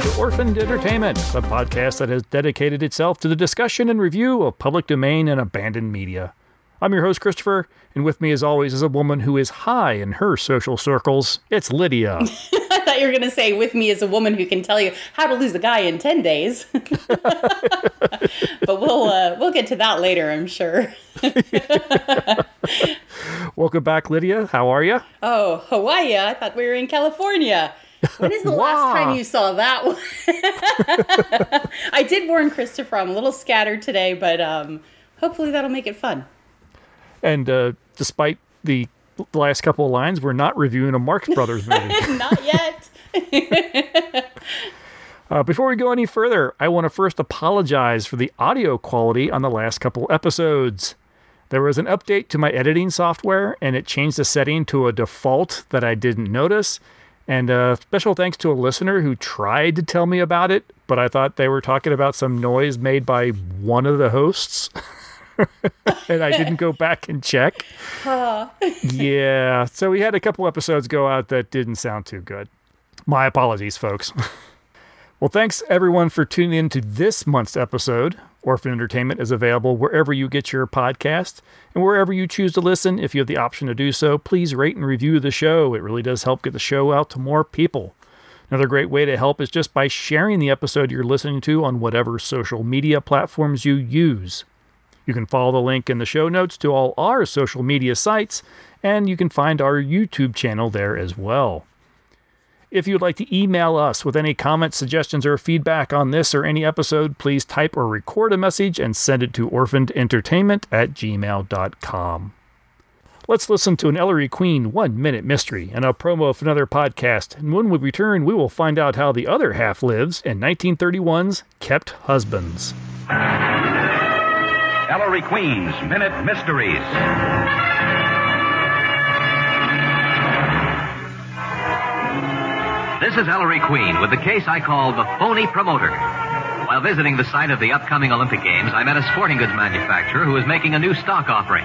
listening to Orphaned Entertainment, a podcast that has dedicated itself to the discussion and review of public domain and abandoned media. I'm your host, Christopher, and with me as always is a woman who is high in her social circles. It's Lydia. I thought you were going to say, with me is a woman who can tell you how to lose a guy in 10 days. But we'll get to that later, I'm sure. Welcome back, Lydia. How are you? Oh, Hawaii. I thought we were in California. When is the last time you saw that one? I did warn Christopher I'm a little scattered today, but hopefully that'll make it fun. And despite the last couple of lines, we're not reviewing a Marx Brothers movie. Not yet. Before we go any further, I want to first apologize for the audio quality on the last couple episodes. There was an update to my editing software, and it changed the setting to a default that I didn't notice. And special thanks to a listener who tried to tell me about it, but I thought they were talking about some noise made by one of the hosts. And I didn't go back and check. Yeah, so we had a couple episodes go out that didn't sound too good. My apologies, folks. Well, thanks everyone for tuning in to this month's episode. Orphan Entertainment is available wherever you get your podcast and wherever you choose to listen. If you have the option to do so, please rate and review the show. It really does help get the show out to more people. Another great way to help is just by sharing the episode you're listening to on whatever social media platforms you use. You can follow the link in the show notes to all our social media sites, and you can find our YouTube channel there as well. If you'd like to email us with any comments, suggestions, or feedback on this or any episode, please type or record a message and send it to orphanedentertainment@gmail.com. Let's listen to an Ellery Queen 1-minute mystery and a promo of another podcast. And when we return, we will find out how the other half lives in 1931's Kept Husbands. Ellery Queen's Minute Mysteries. This is Ellery Queen with the case I call the phony promoter. While visiting the site of the upcoming Olympic Games, I met a sporting goods manufacturer who was making a new stock offering.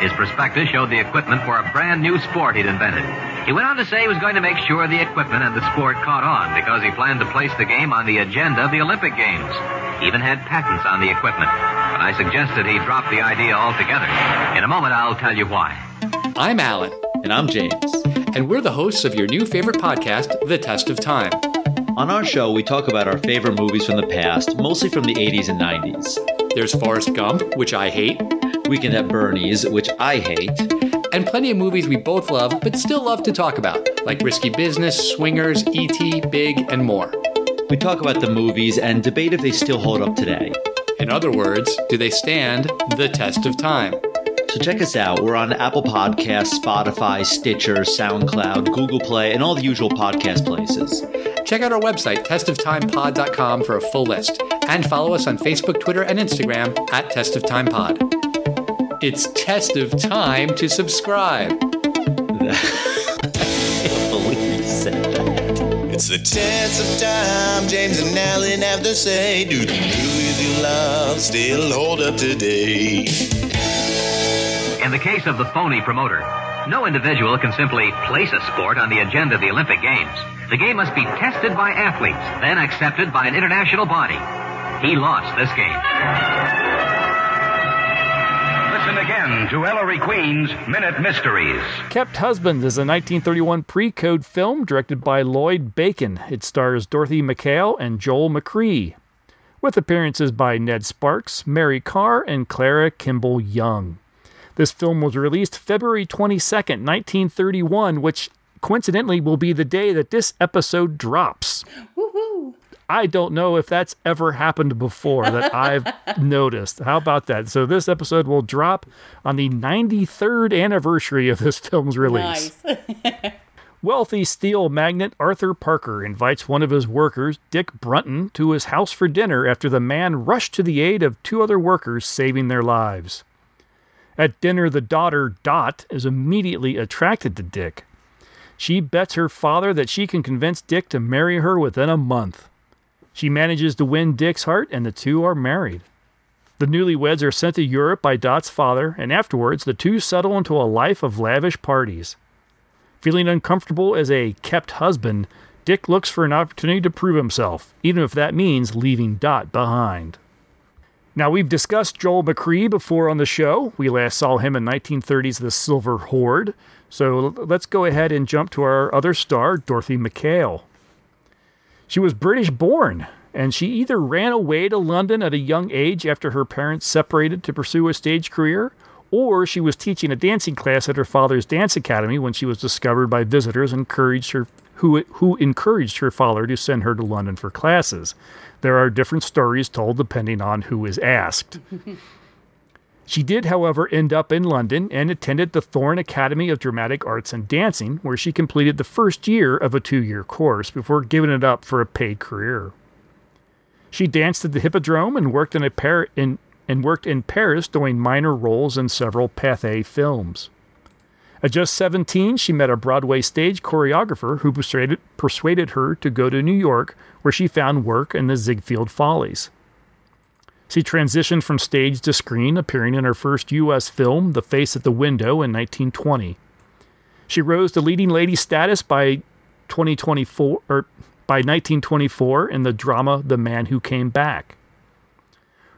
His prospectus showed the equipment for a brand new sport he'd invented. He went on to say he was going to make sure the equipment and the sport caught on because he planned to place the game on the agenda of the Olympic Games. He even had patents on the equipment. But I suggested he drop the idea altogether. In a moment, I'll tell you why. I'm Alan. And I'm James. And we're the hosts of your new favorite podcast, The Test of Time. On our show, we talk about our favorite movies from the past, mostly from the 80s and 90s. There's Forrest Gump, which I hate. Weekend at Bernie's, which I hate. And plenty of movies we both love, but still love to talk about, like Risky Business, Swingers, E.T., Big, and more. We talk about the movies and debate if they still hold up today. In other words, do they stand the test of time? So check us out. We're on Apple Podcasts, Spotify, Stitcher, SoundCloud, Google Play, and all the usual podcast places. Check out our website, testoftimepod.com, for a full list. And follow us on Facebook, Twitter, and Instagram at testoftimepod. It's test of time to subscribe. I can't believe you said that. It's the test of time. James and Alan have to say, do the movies you love still hold up today? In the case of the phony promoter, no individual can simply place a sport on the agenda of the Olympic Games. The game must be tested by athletes, then accepted by an international body. He lost this game. Listen again to Ellery Queen's Minute Mysteries. Kept Husbands is a 1931 pre-code film directed by Lloyd Bacon. It stars Dorothy McHale and Joel McCrea, with appearances by Ned Sparks, Mary Carr, and Clara Kimball Young. This film was released February 22nd, 1931, which coincidentally will be the day that this episode drops. Woohoo! I don't know if that's ever happened before that I've noticed. How about that? So this episode will drop on the 93rd anniversary of this film's release. Nice. Wealthy steel magnate Arthur Parker invites one of his workers, Dick Brunton, to his house for dinner after the man rushed to the aid of two other workers, saving their lives. At dinner, the daughter, Dot, is immediately attracted to Dick. She bets her father that she can convince Dick to marry her within a month. She manages to win Dick's heart, and the two are married. The newlyweds are sent to Europe by Dot's father, and afterwards, the two settle into a life of lavish parties. Feeling uncomfortable as a kept husband, Dick looks for an opportunity to prove himself, even if that means leaving Dot behind. Now, we've discussed Joel McCrea before on the show. We last saw him in 1930's The Silver Horde. So let's go ahead and jump to our other star, Dorothy McHale. She was British-born, and she either ran away to London at a young age after her parents separated to pursue a stage career, or she was teaching a dancing class at her father's dance academy when she was discovered by visitors and who encouraged her father to send her to London for classes. There are different stories told depending on who is asked. She did, however, end up in London and attended the Thorne Academy of Dramatic Arts and Dancing, where she completed the first year of a 2-year course before giving it up for a paid career. She danced at the Hippodrome and worked in Paris doing minor roles in several Pathé films. At just 17, she met a Broadway stage choreographer who persuaded her to go to New York, where she found work in the Ziegfeld Follies. She transitioned from stage to screen, appearing in her first U.S. film, The Face at the Window, in 1920. She rose to leading lady status by 1924 in the drama The Man Who Came Back.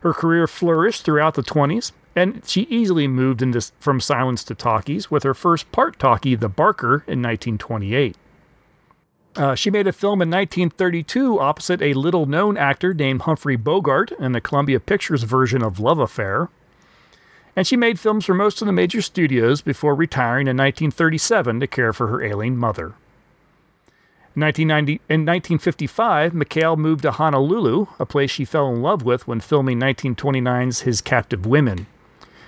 Her career flourished throughout the 1920s, and she easily moved from silence to talkies with her first part talkie, The Barker, in 1928. She made a film in 1932 opposite a little-known actor named Humphrey Bogart in the Columbia Pictures version of Love Affair. And she made films for most of the major studios before retiring in 1937 to care for her ailing mother. In 1955, Mikhail moved to Honolulu, a place she fell in love with when filming 1929's His Captive Women.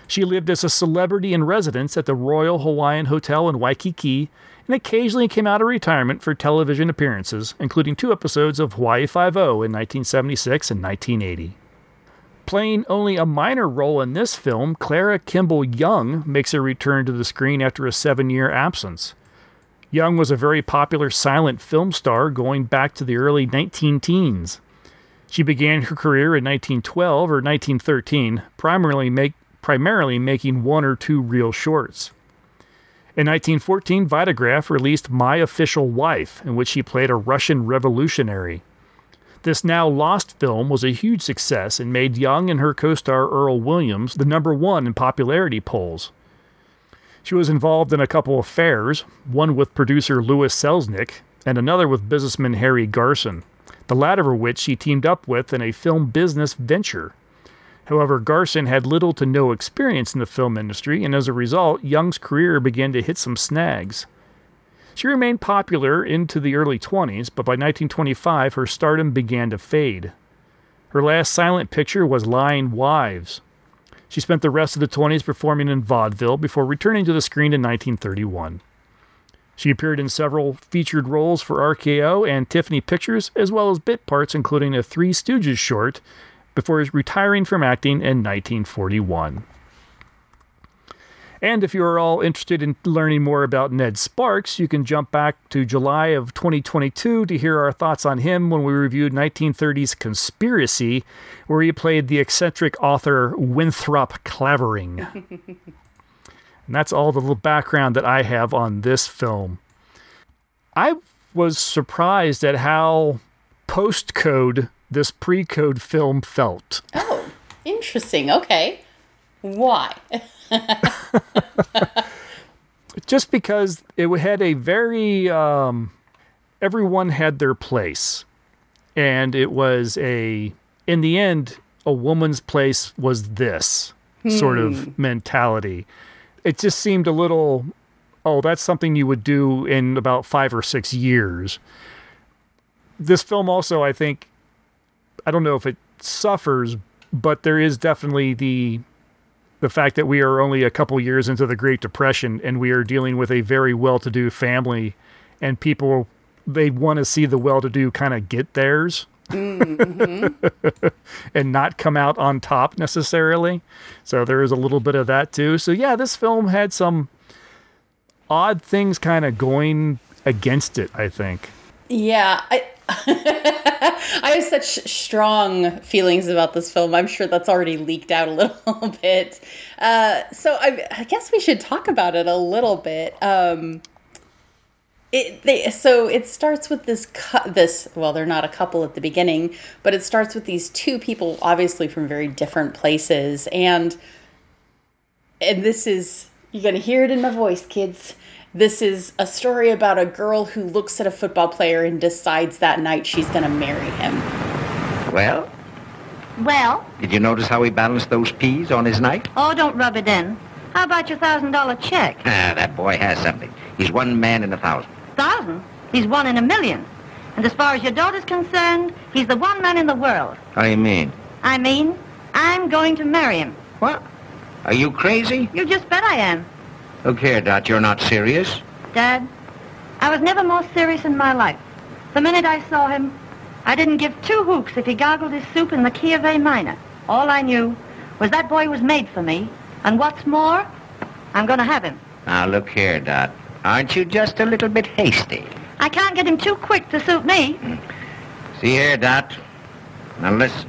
She lived as a celebrity in residence at the Royal Hawaiian Hotel in Waikiki and occasionally came out of retirement for television appearances, including 2 episodes of Hawaii Five-O in 1976 and 1980. Playing only a minor role in this film, Clara Kimball Young makes a return to the screen after a 7-year absence. Young was a very popular silent film star going back to the early 19-teens. She began her career in 1912 or 1913, primarily making 1 or 2 reel shorts. In 1914, Vitagraph released My Official Wife, in which she played a Russian revolutionary. This now lost film was a huge success and made Young and her co-star Earl Williams the #1 in popularity polls. She was involved in a couple of affairs, one with producer Louis Selznick and another with businessman Harry Garson, the latter of which she teamed up with in a film business venture. However, Garson had little to no experience in the film industry, and as a result, Young's career began to hit some snags. She remained popular into the early 20s, but by 1925, her stardom began to fade. Her last silent picture was Lying Wives. She spent the rest of the 1920s performing in vaudeville before returning to the screen in 1931. She appeared in several featured roles for RKO and Tiffany Pictures, as well as bit parts including a Three Stooges short, before retiring from acting in 1941. And if you are all interested in learning more about Ned Sparks, you can jump back to July of 2022 to hear our thoughts on him when we reviewed 1930's Conspiracy, where he played the eccentric author Winthrop Clavering. And that's all the little background that I have on this film. I was surprised at how postcode this pre-code film felt. Oh, interesting. Okay. Why? Just because it had a very, everyone had their place. And it was in the end, a woman's place was this sort of mentality. It just seemed a little, that's something you would do in about 5 or 6 years. This film also, I think, I don't know if it suffers, but there is definitely the fact that we are only a couple years into the Great Depression and we are dealing with a very well-to-do family, and people, they want to see the well-to-do kind of get theirs and not come out on top necessarily. So there is a little bit of that too. So yeah, this film had some odd things kind of going against it, I think. Yeah, I have such strong feelings about this film. I'm sure that's already leaked out a little bit. So I guess we should talk about it a little bit. So it starts with this. Well, they're not a couple at the beginning, but it starts with these two people, obviously from very different places, and this is, you're gonna hear it in my voice, kids. This is a story about a girl who looks at a football player and decides that night she's gonna marry him. Well. Did you notice how he balanced those peas on his knife? Oh, don't rub it in. How about your $1,000 check? That boy has something. He's one man in 1,000. 1,000? He's one in 1,000,000. And as far as your daughter's concerned, he's the one man in the world. How do you mean? I mean, I'm going to marry him. What? Are you crazy? You just bet I am. Look here, Dot, you're not serious. Dad, I was never more serious in my life. The minute I saw him, I didn't give two hooks if he gargled his soup in the key of A minor. All I knew was that boy was made for me. And what's more, I'm going to have him. Now, look here, Dot. Aren't you just a little bit hasty? I can't get him too quick to suit me. See here, Dot. Now, listen.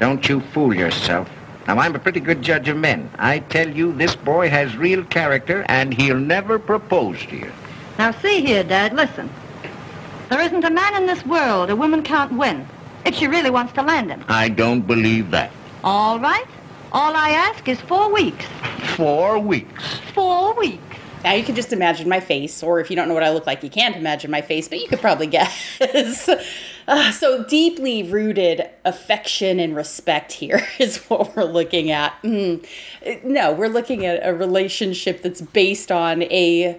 Don't you fool yourself. Now, I'm a pretty good judge of men. I tell you, this boy has real character, and he'll never propose to you. Now, see here, Dad, listen. There isn't a man in this world a woman can't win if she really wants to land him. I don't believe that. All right. All I ask is 4 weeks. 4 weeks. 4 weeks. Now, you can just imagine my face, or if you don't know what I look like, you can't imagine my face, but you could probably guess. So deeply rooted affection and respect here is what we're looking at. No, we're looking at a relationship that's based on a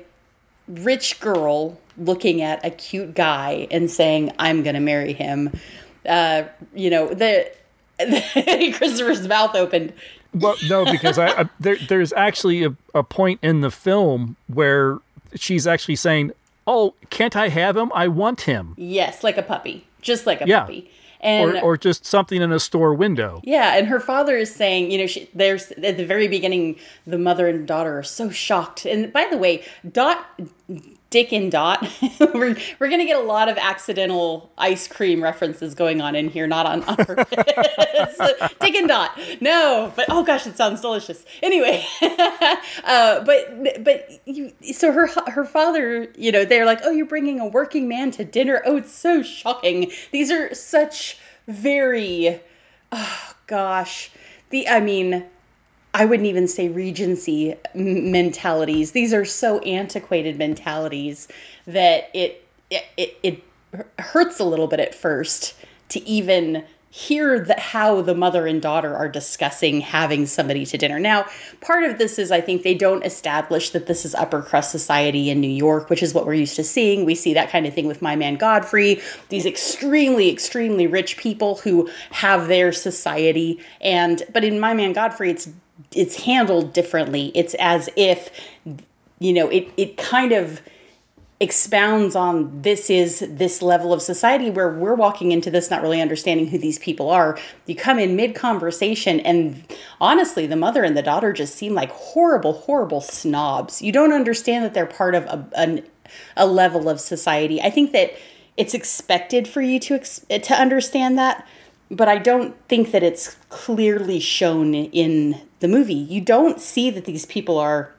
rich girl looking at a cute guy and saying, I'm going to marry him. Christopher's mouth opened. Well, no, because there's actually a point in the film where she's actually saying, oh, can't I have him? I want him. Yes, like a puppy. Just like a puppy. And, or just something in a store window. Yeah, and her father is saying, there's at the very beginning, the mother and daughter are so shocked. And by the way, Dick and Dot, we're going to get a lot of accidental ice cream references going on in here, not on purpose. Dick and Dot, no, but oh gosh, it sounds delicious. Anyway, so her father, they're like, oh, you're bringing a working man to dinner. Oh, it's so shocking. These are such very, oh gosh, I wouldn't even say Regency mentalities. These are so antiquated mentalities that it hurts a little bit at first to even hear how the mother and daughter are discussing having somebody to dinner. Now, part of this is I think they don't establish that this is upper crust society in New York, which is what we're used to seeing. We see that kind of thing with My Man Godfrey, these extremely, extremely rich people who have their society. But in My Man Godfrey, it's handled differently. It's as if, it kind of expounds on this is this level of society where we're walking into this not really understanding who these people are. You come in mid-conversation and honestly, the mother and the daughter just seem like horrible, horrible snobs. You don't understand that they're part of a level of society. I think that it's expected for you to understand that, but I don't think that it's clearly shown in the movie. You don't see that these people are...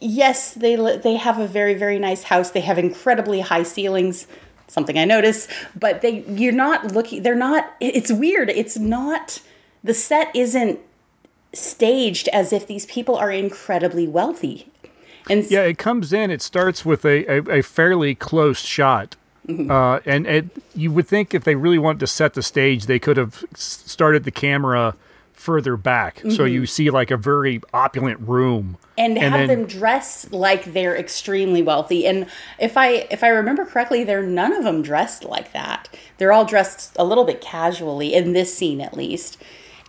Yes, they have a very, very nice house. They have incredibly high ceilings, something I notice, but it's weird. The set isn't staged as if these people are incredibly wealthy. And yeah, it starts with a fairly close shot. Mm-hmm. And you would think if they really wanted to set the stage, they could have started the camera further back. Mm-hmm. So you see like a very opulent room. And have them dress like they're extremely wealthy. And if I remember correctly, none of them dressed like that. They're all dressed a little bit casually in this scene, at least.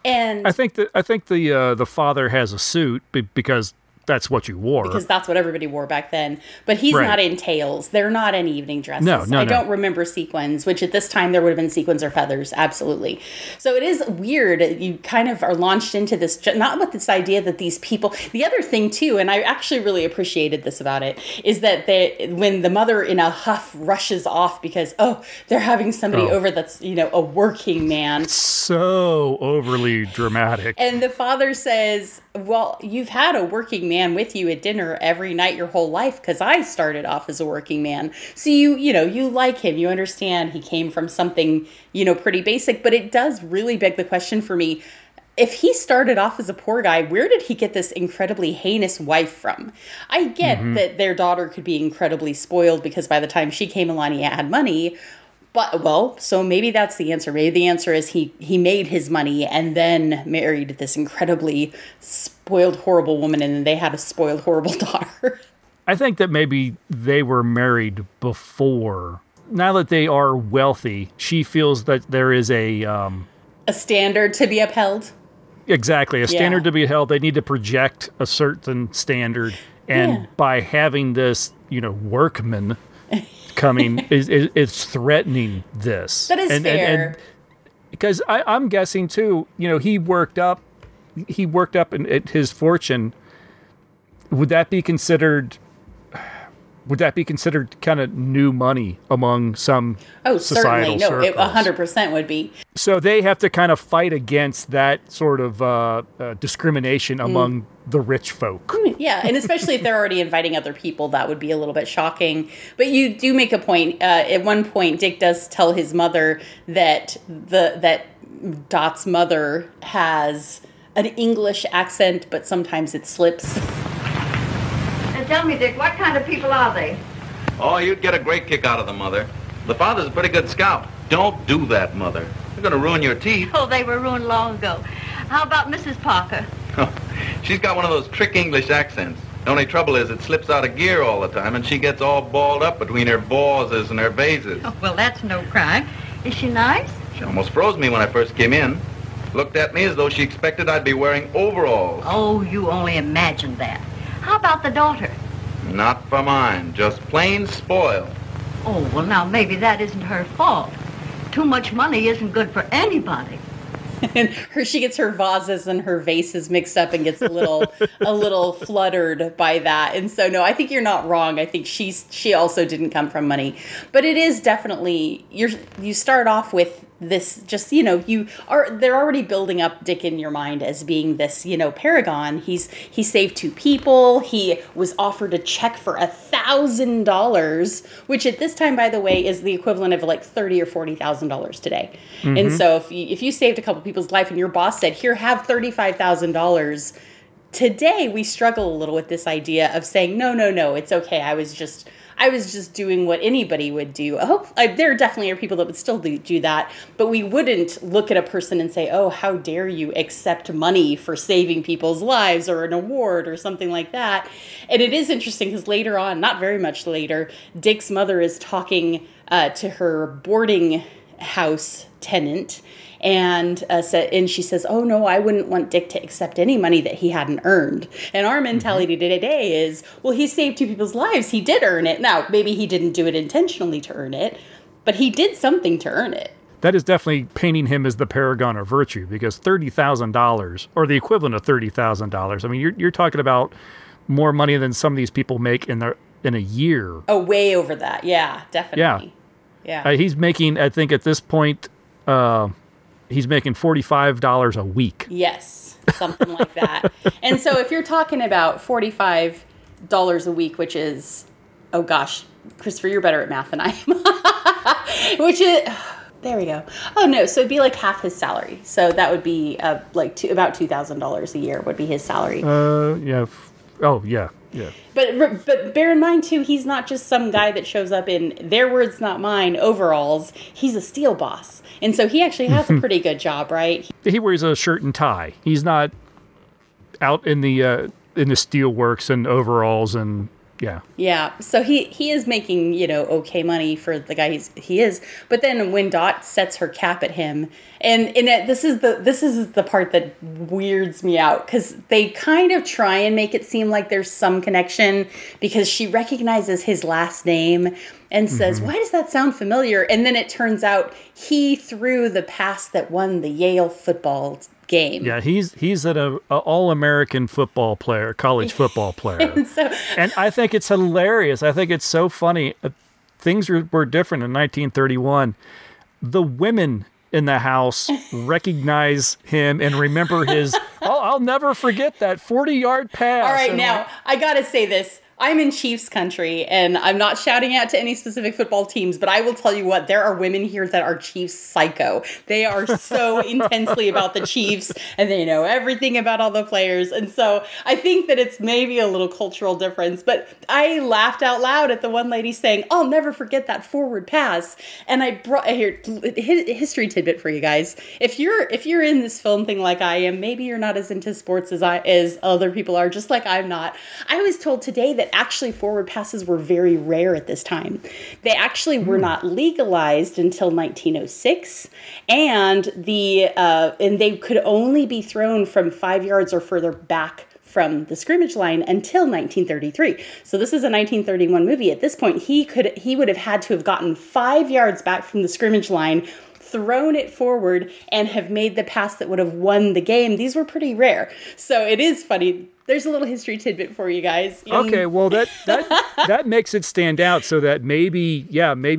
And I think the father has a suit because that's what you wore. Because that's what everybody wore back then. But he's not in tails. They're not in evening dresses. No, I don't remember sequins, which at this time there would have been sequins or feathers. Absolutely. So it is weird. You kind of are launched into this, not with this idea that these people, the other thing too, and I actually really appreciated this about it, is that when the mother in a huff rushes off because, they're having somebody over that's, a working man. It's so overly dramatic. And the father says, well, you've had a working man man with you at dinner every night your whole life, because I started off as a working man. So you like him, you understand he came from something, pretty basic, but it does really beg the question for me. If he started off as a poor guy, where did he get this incredibly heinous wife from? I get that their daughter could be incredibly spoiled because by the time she came, Melania had money. But, so maybe that's the answer. Maybe the answer is he made his money and then married this incredibly spoiled, horrible woman, and then they had a spoiled, horrible daughter. I think that maybe they were married before. Now that they are wealthy, she feels that there is a standard to be upheld. Exactly. A standard to be held. They need to project a certain standard. And by having this, workman coming, it's threatening this. That is fair. And, because I'm guessing, too, he worked up in his fortune. Would that be considered kind of new money among some societal circles? Oh, certainly. No, it 100% would be. So they have to kind of fight against that sort of discrimination among the rich folk. Yeah, and especially if they're already inviting other people, that would be a little bit shocking. But you do make a point. At one point, Dick does tell his mother that Dot's mother has an English accent, but sometimes it slips. Tell me, Dick, what kind of people are they? Oh, you'd get a great kick out of them, Mother. The father's a pretty good scout. Don't do that, Mother. They're going to ruin your teeth. Oh, they were ruined long ago. How about Mrs. Parker? Oh, she's got one of those trick English accents. The only trouble is it slips out of gear all the time, and she gets all balled up between her bosses and her vases. Oh, well, that's no crime. Is she nice? She almost froze me when I first came in. Looked at me as though she expected I'd be wearing overalls. Oh, you only imagined that. How about the daughter? Not for mine, just plain spoiled. Oh, well, now, maybe that isn't her fault. Too much money isn't good for anybody. And she gets her vases and her vases mixed up and gets a little fluttered by that. And so, no, I think you're not wrong. I think she also didn't come from money. But it is definitely, you start off with this just, they're already building up Dick in your mind as being this, paragon. He saved two people. He was offered a check for $1,000, which at this time, by the way, is the equivalent of like $30,000 or $40,000 today. Mm-hmm. And so if you saved a couple people's life and your boss said, here, have $35,000, today we struggle a little with this idea of saying, no, it's okay. I was just doing what anybody would do. I hope there definitely are people that would still do that, but we wouldn't look at a person and say, oh, how dare you accept money for saving people's lives or an award or something like that. And it is interesting because later on, not very much later, Dick's mother is talking to her boarding house tenant, and she says, oh, no, I wouldn't want Dick to accept any money that he hadn't earned. And our mentality today is, well, he saved two people's lives. He did earn it. Now, maybe he didn't do it intentionally to earn it, but he did something to earn it. That is definitely painting him as the paragon of virtue, because $30,000 or the equivalent of $30,000. I mean, you're talking about more money than some of these people make in a year. Oh, way over that. Yeah, definitely. Yeah. He's making, I think at this point, he's making $45 a week. Yes, something like that. And so if you're talking about $45 a week, which is, oh gosh, Christopher, you're better at math than I am. Which is, there we go. Oh no, so it'd be like half his salary. So that would be about $2,000 a year would be his salary. Yeah. Oh yeah. Yeah. But bear in mind, too, he's not just some guy that shows up in, their words, not mine, overalls. He's a steel boss. And so he actually has a pretty good job, right? He wears a shirt and tie. He's not out in the steel works and overalls and... Yeah. Yeah. So he is making, okay money for the guy he is. But then when Dot sets her cap at him, and this is the part that weirds me out, because they kind of try and make it seem like there's some connection, because she recognizes his last name and says, why does that sound familiar? And then it turns out he threw the pass that won the Yale football game. Yeah, he's an all-American football player, college football player. And I think it's hilarious. I think it's so funny. Things were different in 1931. The women in the house recognize him and remember his, oh, I'll never forget that 40-yard pass. All right, and now, I got to say this. I'm in Chiefs country, and I'm not shouting out to any specific football teams, but I will tell you what, there are women here that are Chiefs psycho. They are so intensely about the Chiefs, and they know everything about all the players. And so I think that it's maybe a little cultural difference, but I laughed out loud at the one lady saying, I'll never forget that forward pass. And I brought here a history tidbit for you guys. If you're in this film thing like I am, maybe you're not as into sports as other people are, just like I'm not. I was told today that actually forward passes were very rare at this time. They actually were not legalized until 1906, and they could only be thrown from 5 yards or further back from the scrimmage line until 1933. So this is a 1931 movie. At this point, he would have had to have gotten 5 yards back from the scrimmage line, thrown it forward, and have made the pass that would have won the game. These were pretty rare. So it is funny. There's a little history tidbit for you guys. Okay, well, that makes it stand out so that maybe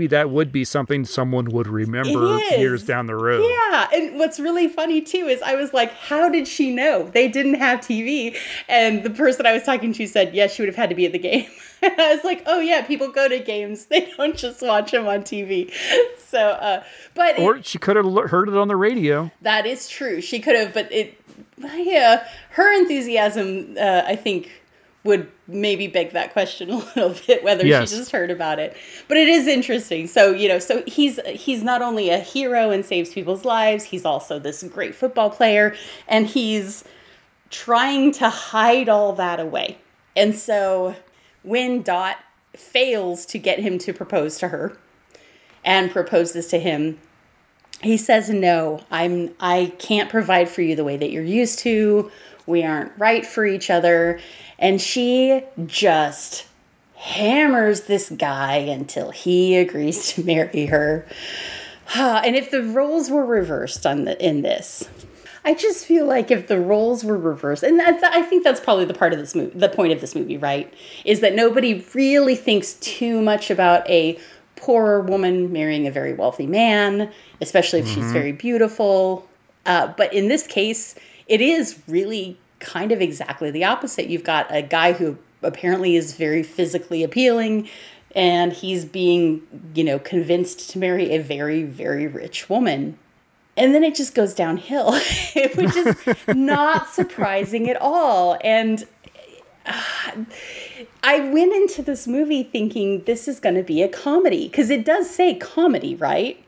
that would be something someone would remember years down the road. Yeah, and what's really funny, too, is I was like, how did she know? They didn't have TV. And the person I was talking to said, yes, she would have had to be at the game. And I was like, oh, yeah, people go to games. They don't just watch them on TV. So, Or she could have heard it on the radio. That is true. She could have, but it... Yeah, her enthusiasm, I think, would maybe beg that question a little bit, whether she just heard about it. But it is interesting. So, so he's not only a hero and saves people's lives, he's also this great football player, and he's trying to hide all that away. And so when Dot fails to get him to propose to her and proposes to him, he says, no, I can't provide for you the way that you're used to. We aren't right for each other. And she just hammers this guy until he agrees to marry her. And if the roles were reversed in this, I just feel like if the roles were reversed, and I think that's probably the point of this movie, right? Is that nobody really thinks too much about a poorer woman marrying a very wealthy man, especially if she's very beautiful. But in this case, it is really kind of exactly the opposite. You've got a guy who apparently is very physically appealing, and he's being, convinced to marry a very, very rich woman. And then it just goes downhill, which is not surprising at all. And I went into this movie thinking this is going to be a comedy, because it does say comedy, right?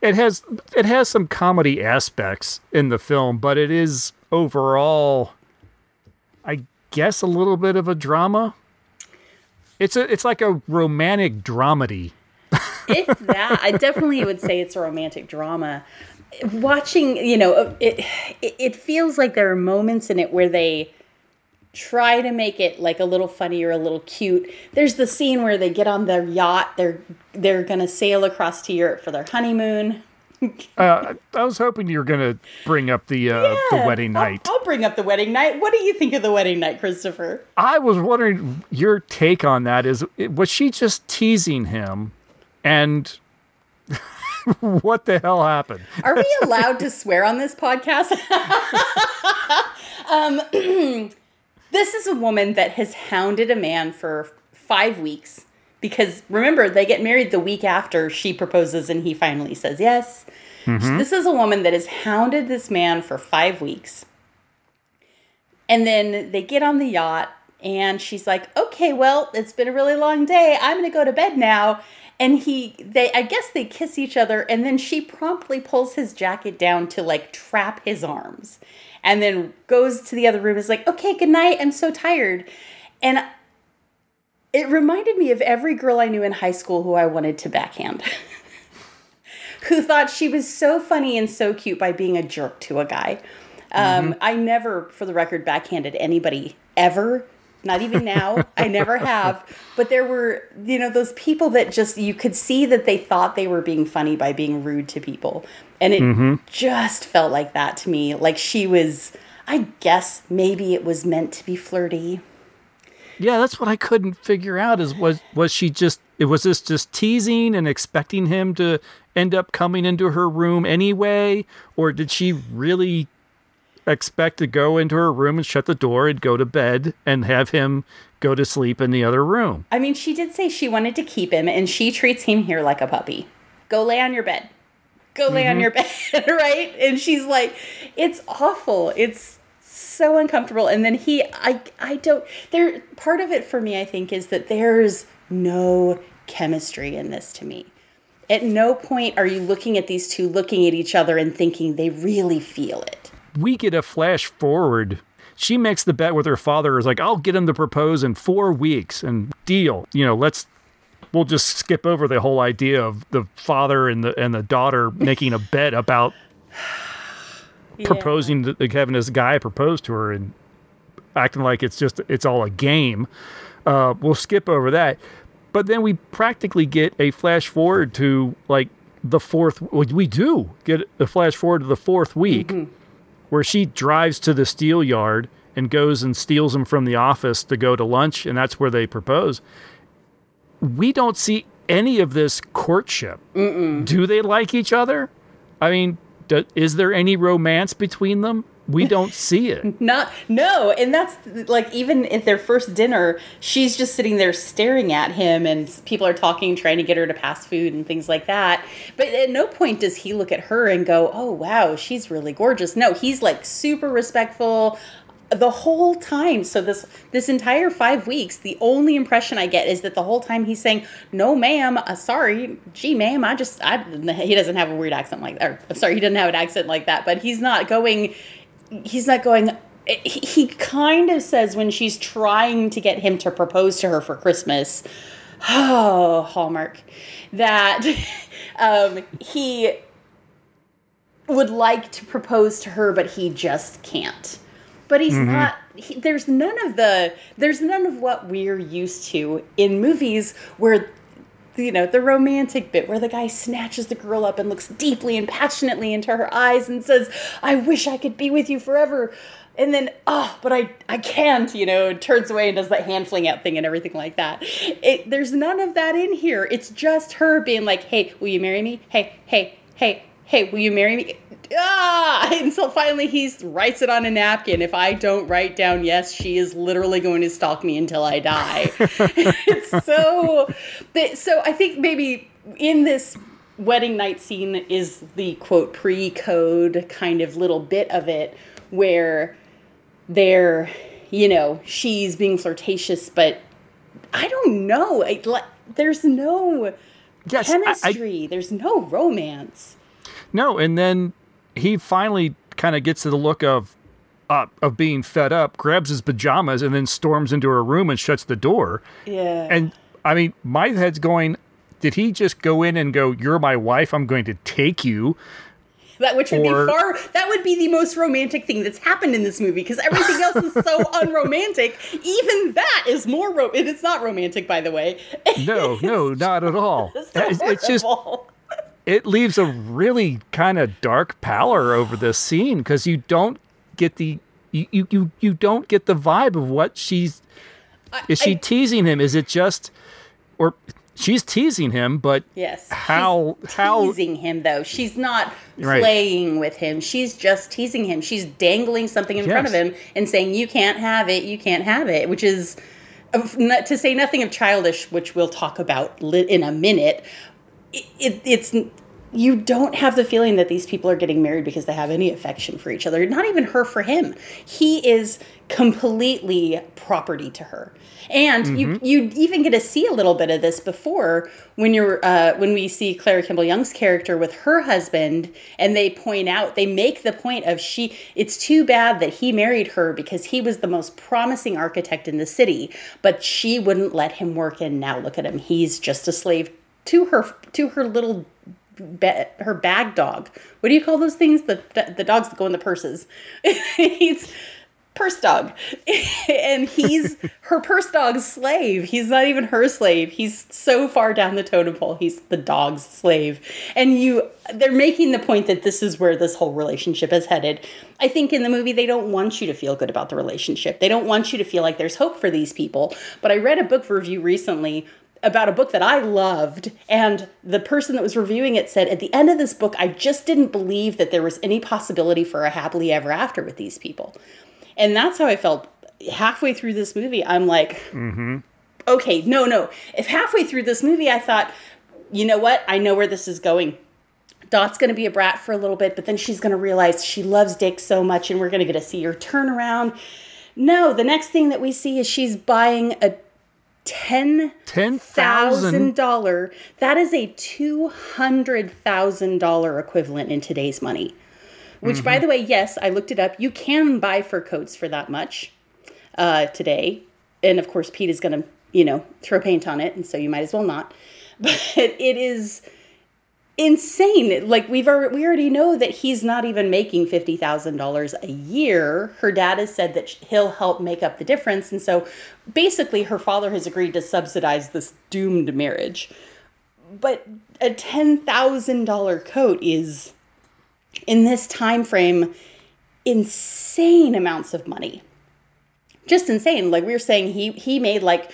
It has some comedy aspects in the film, but it is overall, I guess, a little bit of a drama. It's like a romantic dramedy. If that, I definitely would say it's a romantic drama. Watching, it feels like there are moments in it where they try to make it like a little funny or a little cute. There's the scene where they get on their yacht. They're gonna sail across to Europe for their honeymoon. I was hoping you were gonna bring up the wedding night. I'll bring up the wedding night. What do you think of the wedding night, Christopher? I was wondering your take on that. Was she just teasing him? And what the hell happened? Are we allowed to swear on this podcast? This is a woman that has hounded a man for 5 weeks because, remember, they get married the week after she proposes and he finally says yes. Mm-hmm. This is a woman that has hounded this man for 5 weeks. And then they get on the yacht and she's like, okay, well, it's been a really long day. I'm going to go to bed now. And I guess they kiss each other, and then she promptly pulls his jacket down to, like, trap his arms. And then goes to the other room and is like, okay, good night, I'm so tired. And it reminded me of every girl I knew in high school who I wanted to backhand. Who thought she was so funny and so cute by being a jerk to a guy. I never, for the record, backhanded anybody, ever. Not even now. I never have. But there were, those people that just, you could see that they thought they were being funny by being rude to people. And it just felt like that to me. Like she was, I guess maybe it was meant to be flirty. Yeah, that's what I couldn't figure out, was she just, was this just teasing and expecting him to end up coming into her room anyway? Or did she really expect to go into her room and shut the door and go to bed and have him go to sleep in the other room? I mean, she did say she wanted to keep him, and she treats him here like a puppy. Go lay on your bed. Go lay on your bed, right? And she's like, it's awful. It's so uncomfortable. And then he, I don't, there, part of it for me, I think, is that there's no chemistry in this to me. At no point are you looking at these two looking at each other and thinking they really feel it. We get a flash forward. She makes the bet with her father, is like, I'll get him to propose in 4 weeks and deal. You know, we'll just skip over the whole idea of the father and the daughter making a bet about proposing, to, having this guy propose to her and acting like it's all a game. We'll skip over that. But then we practically get a flash forward to the fourth week. Mm-hmm. Where she drives to the steel yard and goes and steals him from the office to go to lunch, and that's where they propose. We don't see any of this courtship. Mm-mm. Do they like each other? I mean, is there any romance between them? We don't see it. No, and that's, even at their first dinner, she's just sitting there staring at him, and people are talking, trying to get her to pass food and things like that. But at no point does he look at her and go, oh, wow, she's really gorgeous. No, he's, super respectful the whole time. So this entire 5 weeks, the only impression I get is that the whole time he's saying, no, ma'am, sorry, gee, ma'am, he doesn't have a weird accent like that. I'm sorry, he doesn't have an accent like that, but he's not going, he kind of says when she's trying to get him to propose to her for Christmas, oh, Hallmark, that he would like to propose to her, but he just can't. But he's not, there's none of what we're used to in movies where, the romantic bit where the guy snatches the girl up and looks deeply and passionately into her eyes and says, I wish I could be with you forever. And then, but I can't, and turns away and does that hand fling out thing and everything like that. There's none of that in here. It's just her being like, hey, will you marry me? Hey, will you marry me? And so finally he writes it on a napkin. If I don't write down yes, she is literally going to stalk me until I die. So I think maybe in this wedding night scene is the quote pre-code kind of little bit of it where they're, she's being flirtatious, but I don't know. There's no chemistry. There's no romance. No, and then he finally kind of gets to the look of being fed up, grabs his pajamas, and then storms into her room and shuts the door. Yeah. And, my head's going, did he just go in and go, you're my wife, I'm going to take you? That would be the most romantic thing that's happened in this movie, because everything else is so unromantic. Even that is more romantic. It's not romantic, by the way. No, not at all. It's just... It leaves a really kind of dark pallor over this scene because you don't get the you don't get the vibe of what she's is she teasing him? Is it just or she's teasing him? But yes, how teasing him though? She's not playing with him. She's just teasing him. She's dangling something in front of him and saying you can't have it, which is to say nothing of childish, which we'll talk about in a minute. It's you don't have the feeling that these people are getting married because they have any affection for each other. Not even her for him. He is completely property to her. And you even get to see a little bit of this before when we see Clara Kimball Young's character with her husband, and they make the point of it's too bad that he married her because he was the most promising architect in the city, but she wouldn't let him work, and now look at him. He's just a slave to her bag dog. What do you call those things? The dogs that go in the purses. He's purse dog. And he's her purse dog's slave. He's not even her slave. He's so far down the totem pole. He's the dog's slave. And they're making the point that this is where this whole relationship is headed. I think in the movie, they don't want you to feel good about the relationship. They don't want you to feel like there's hope for these people. But I read a book review recently about a book that I loved, and the person that was reviewing it said, at the end of this book, I just didn't believe that there was any possibility for a happily ever after with these people. And that's how I felt halfway through this movie. I'm like, okay, no. If halfway through this movie, I thought, you know what? I know where this is going. Dot's going to be a brat for a little bit, but then she's going to realize she loves Dick so much, and we're going to get to see her turn around. No, the next thing that we see is she's buying a $10,000. That is a $200,000 equivalent in today's money. Which, by the way, yes, I looked it up. You can buy fur coats for that much today. And, of course, Pete is going to, throw paint on it, and so you might as well not. But it is insane. Like, we already know that he's not even making $50,000 a year. Her dad has said that he'll help make up the difference. And so basically her father has agreed to subsidize this doomed marriage. But a $10,000 coat is, in this time frame, insane amounts of money. Just insane. Like we were saying, he made like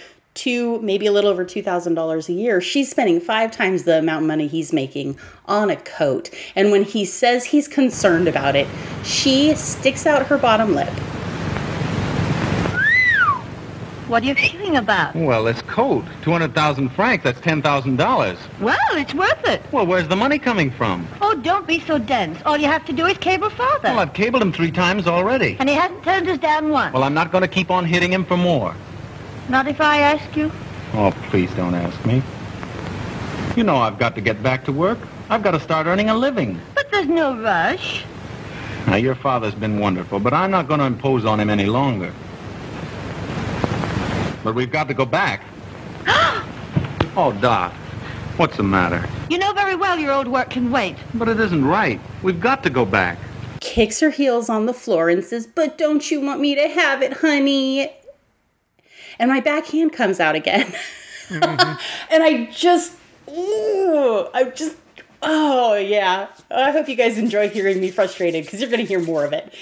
maybe a little over $2,000 a year. She's spending 5 times the amount of money he's making on a coat. And when he says he's concerned about it, she sticks out her bottom lip. What are you fuming about? Well, it's coat. 200,000 francs, that's $10,000. Well, it's worth it. Well, where's the money coming from? Oh, don't be so dense. All you have to do is cable father. Well, I've cabled him 3 times already. And he hasn't turned us down once. Well, I'm not going to keep on hitting him for more. Not if I ask you? Oh, please don't ask me. You know I've got to get back to work. I've got to start earning a living. But there's no rush. Now, your father's been wonderful, but I'm not going to impose on him any longer. But we've got to go back. Oh, Doc, what's the matter? You know very well your old work can wait. But it isn't right. We've got to go back. Kicks her heels on the floor and says, but don't you want me to have it, honey? And my backhand comes out again. And oh, yeah. I hope you guys enjoy hearing me frustrated, because you're going to hear more of it.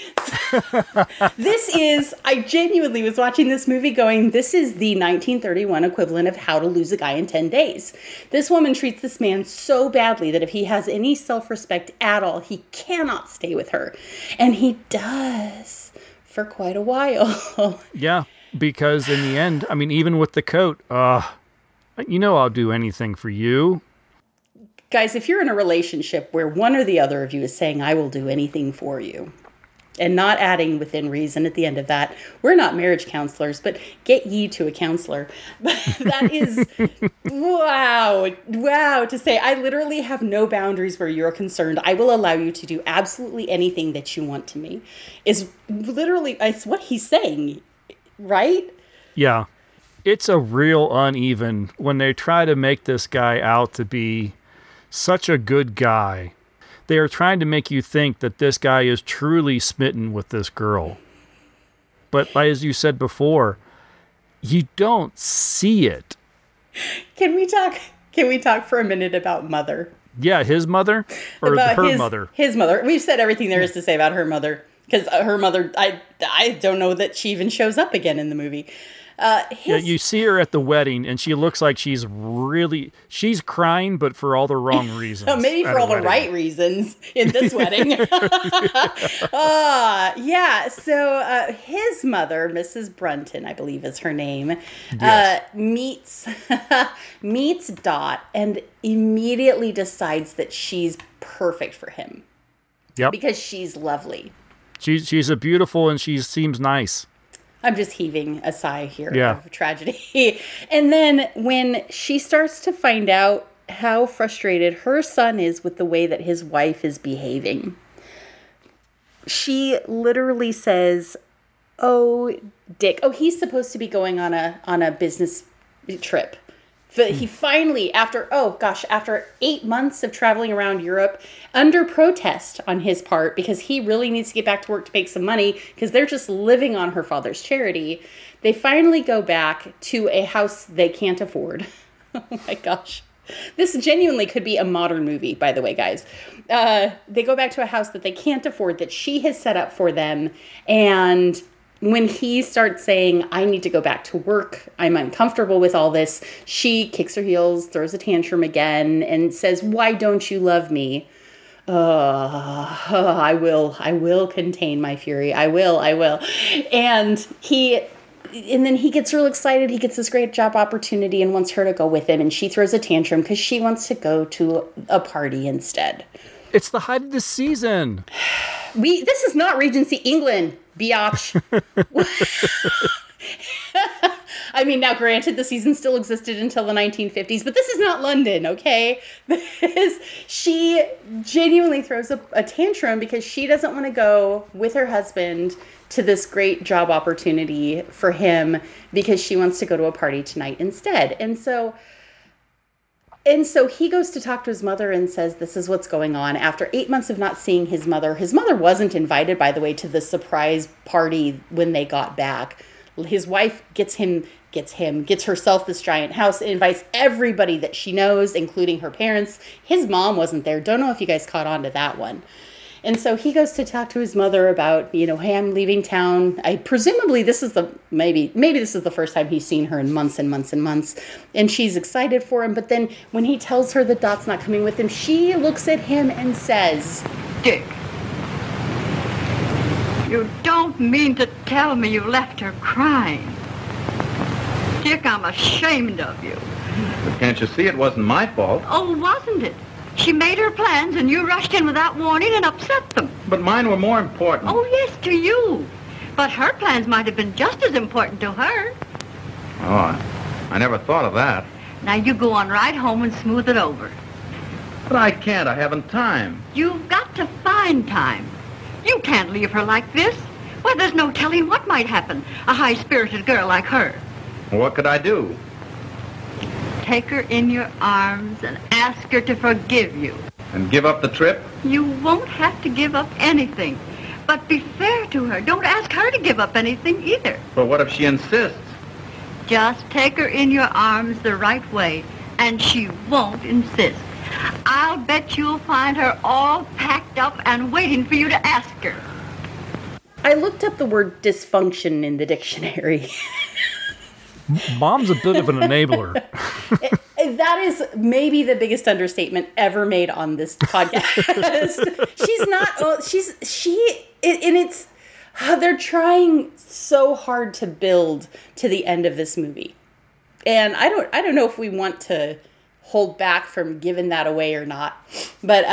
I genuinely was watching this movie going, this is the 1931 equivalent of How to Lose a Guy in 10 Days. This woman treats this man so badly that if he has any self-respect at all, he cannot stay with her. And he does for quite a while. Yeah. Because in the end, I mean, even with the coat, I'll do anything for you. Guys, if you're in a relationship where one or the other of you is saying, I will do anything for you, and not adding within reason at the end of that, we're not marriage counselors, but get ye to a counselor. But that is, wow, to say, I literally have no boundaries where you're concerned. I will allow you to do absolutely anything that you want to me, is literally, it's what he's saying. Right? Yeah. It's a real uneven when they try to make this guy out to be such a good guy. They are trying to make you think that this guy is truly smitten with this girl. But as you said before, you don't see it. Can we talk for a minute about Mother? Yeah, his mother or her mother? His mother. We've said everything there is to say about her mother. Because her mother, I don't know that she even shows up again in the movie. You see her at the wedding, and she looks like she's crying, but for all the wrong reasons. Maybe for all the right reasons in this wedding. So his mother, Mrs. Brunton, I believe is her name, yes. meets Dot and immediately decides that she's perfect for him. Yep. Because she's lovely. She's a beautiful and she seems nice. I'm just heaving a sigh here of tragedy. And then when she starts to find out how frustrated her son is with the way that his wife is behaving, she literally says, "Oh, Dick. Oh, he's supposed to be going on a business trip." But he finally, after 8 months of traveling around Europe, under protest on his part, because he really needs to get back to work to make some money, because they're just living on her father's charity, they finally go back to a house they can't afford. Oh, my gosh. This genuinely could be a modern movie, by the way, guys. They go back to a house that they can't afford that she has set up for them, and when he starts saying, I need to go back to work, I'm uncomfortable with all this, she kicks her heels, throws a tantrum again, and says, why don't you love me? I will contain my fury. I will. And then he gets real excited. He gets this great job opportunity and wants her to go with him. And she throws a tantrum because she wants to go to a party instead. It's the height of the season. This is not Regency England, biatch. I mean, now granted, the season still existed until the 1950s, but this is not London, okay? She genuinely throws a tantrum because she doesn't want to go with her husband to this great job opportunity for him because she wants to go to a party tonight instead. And so he goes to talk to his mother and says, this is what's going on. After 8 months of not seeing his mother — his mother wasn't invited, by the way, to the surprise party when they got back. His wife gets herself this giant house and invites everybody that she knows, including her parents. His mom wasn't there. Don't know if you guys caught on to that one. And so he goes to talk to his mother about, hey, I'm leaving town. Presumably this is maybe this is the first time he's seen her in months and months and months. And she's excited for him. But then when he tells her that Dot's not coming with him, she looks at him and says, Dick, you don't mean to tell me you left her crying. Dick, I'm ashamed of you. But can't you see it wasn't my fault? Oh, wasn't it? She made her plans, and you rushed in without warning and upset them. But mine were more important. Oh, yes, to you. But her plans might have been just as important to her. Oh, I never thought of that. Now you go on right home and smooth it over. But I can't. I haven't time. You've got to find time. You can't leave her like this. Why, there's no telling what might happen. A high-spirited girl like her. What could I do? Take her in your arms and ask her to forgive you. And give up the trip? You won't have to give up anything. But be fair to her. Don't ask her to give up anything either. But what if she insists? Just take her in your arms the right way, and she won't insist. I'll bet you'll find her all packed up and waiting for you to ask her. I looked up the word dysfunction in the dictionary. Mom's a bit of an enabler. That is maybe the biggest understatement ever made on this podcast. They're trying so hard to build to the end of this movie. And I don't know if we want to hold back from giving that away or not. But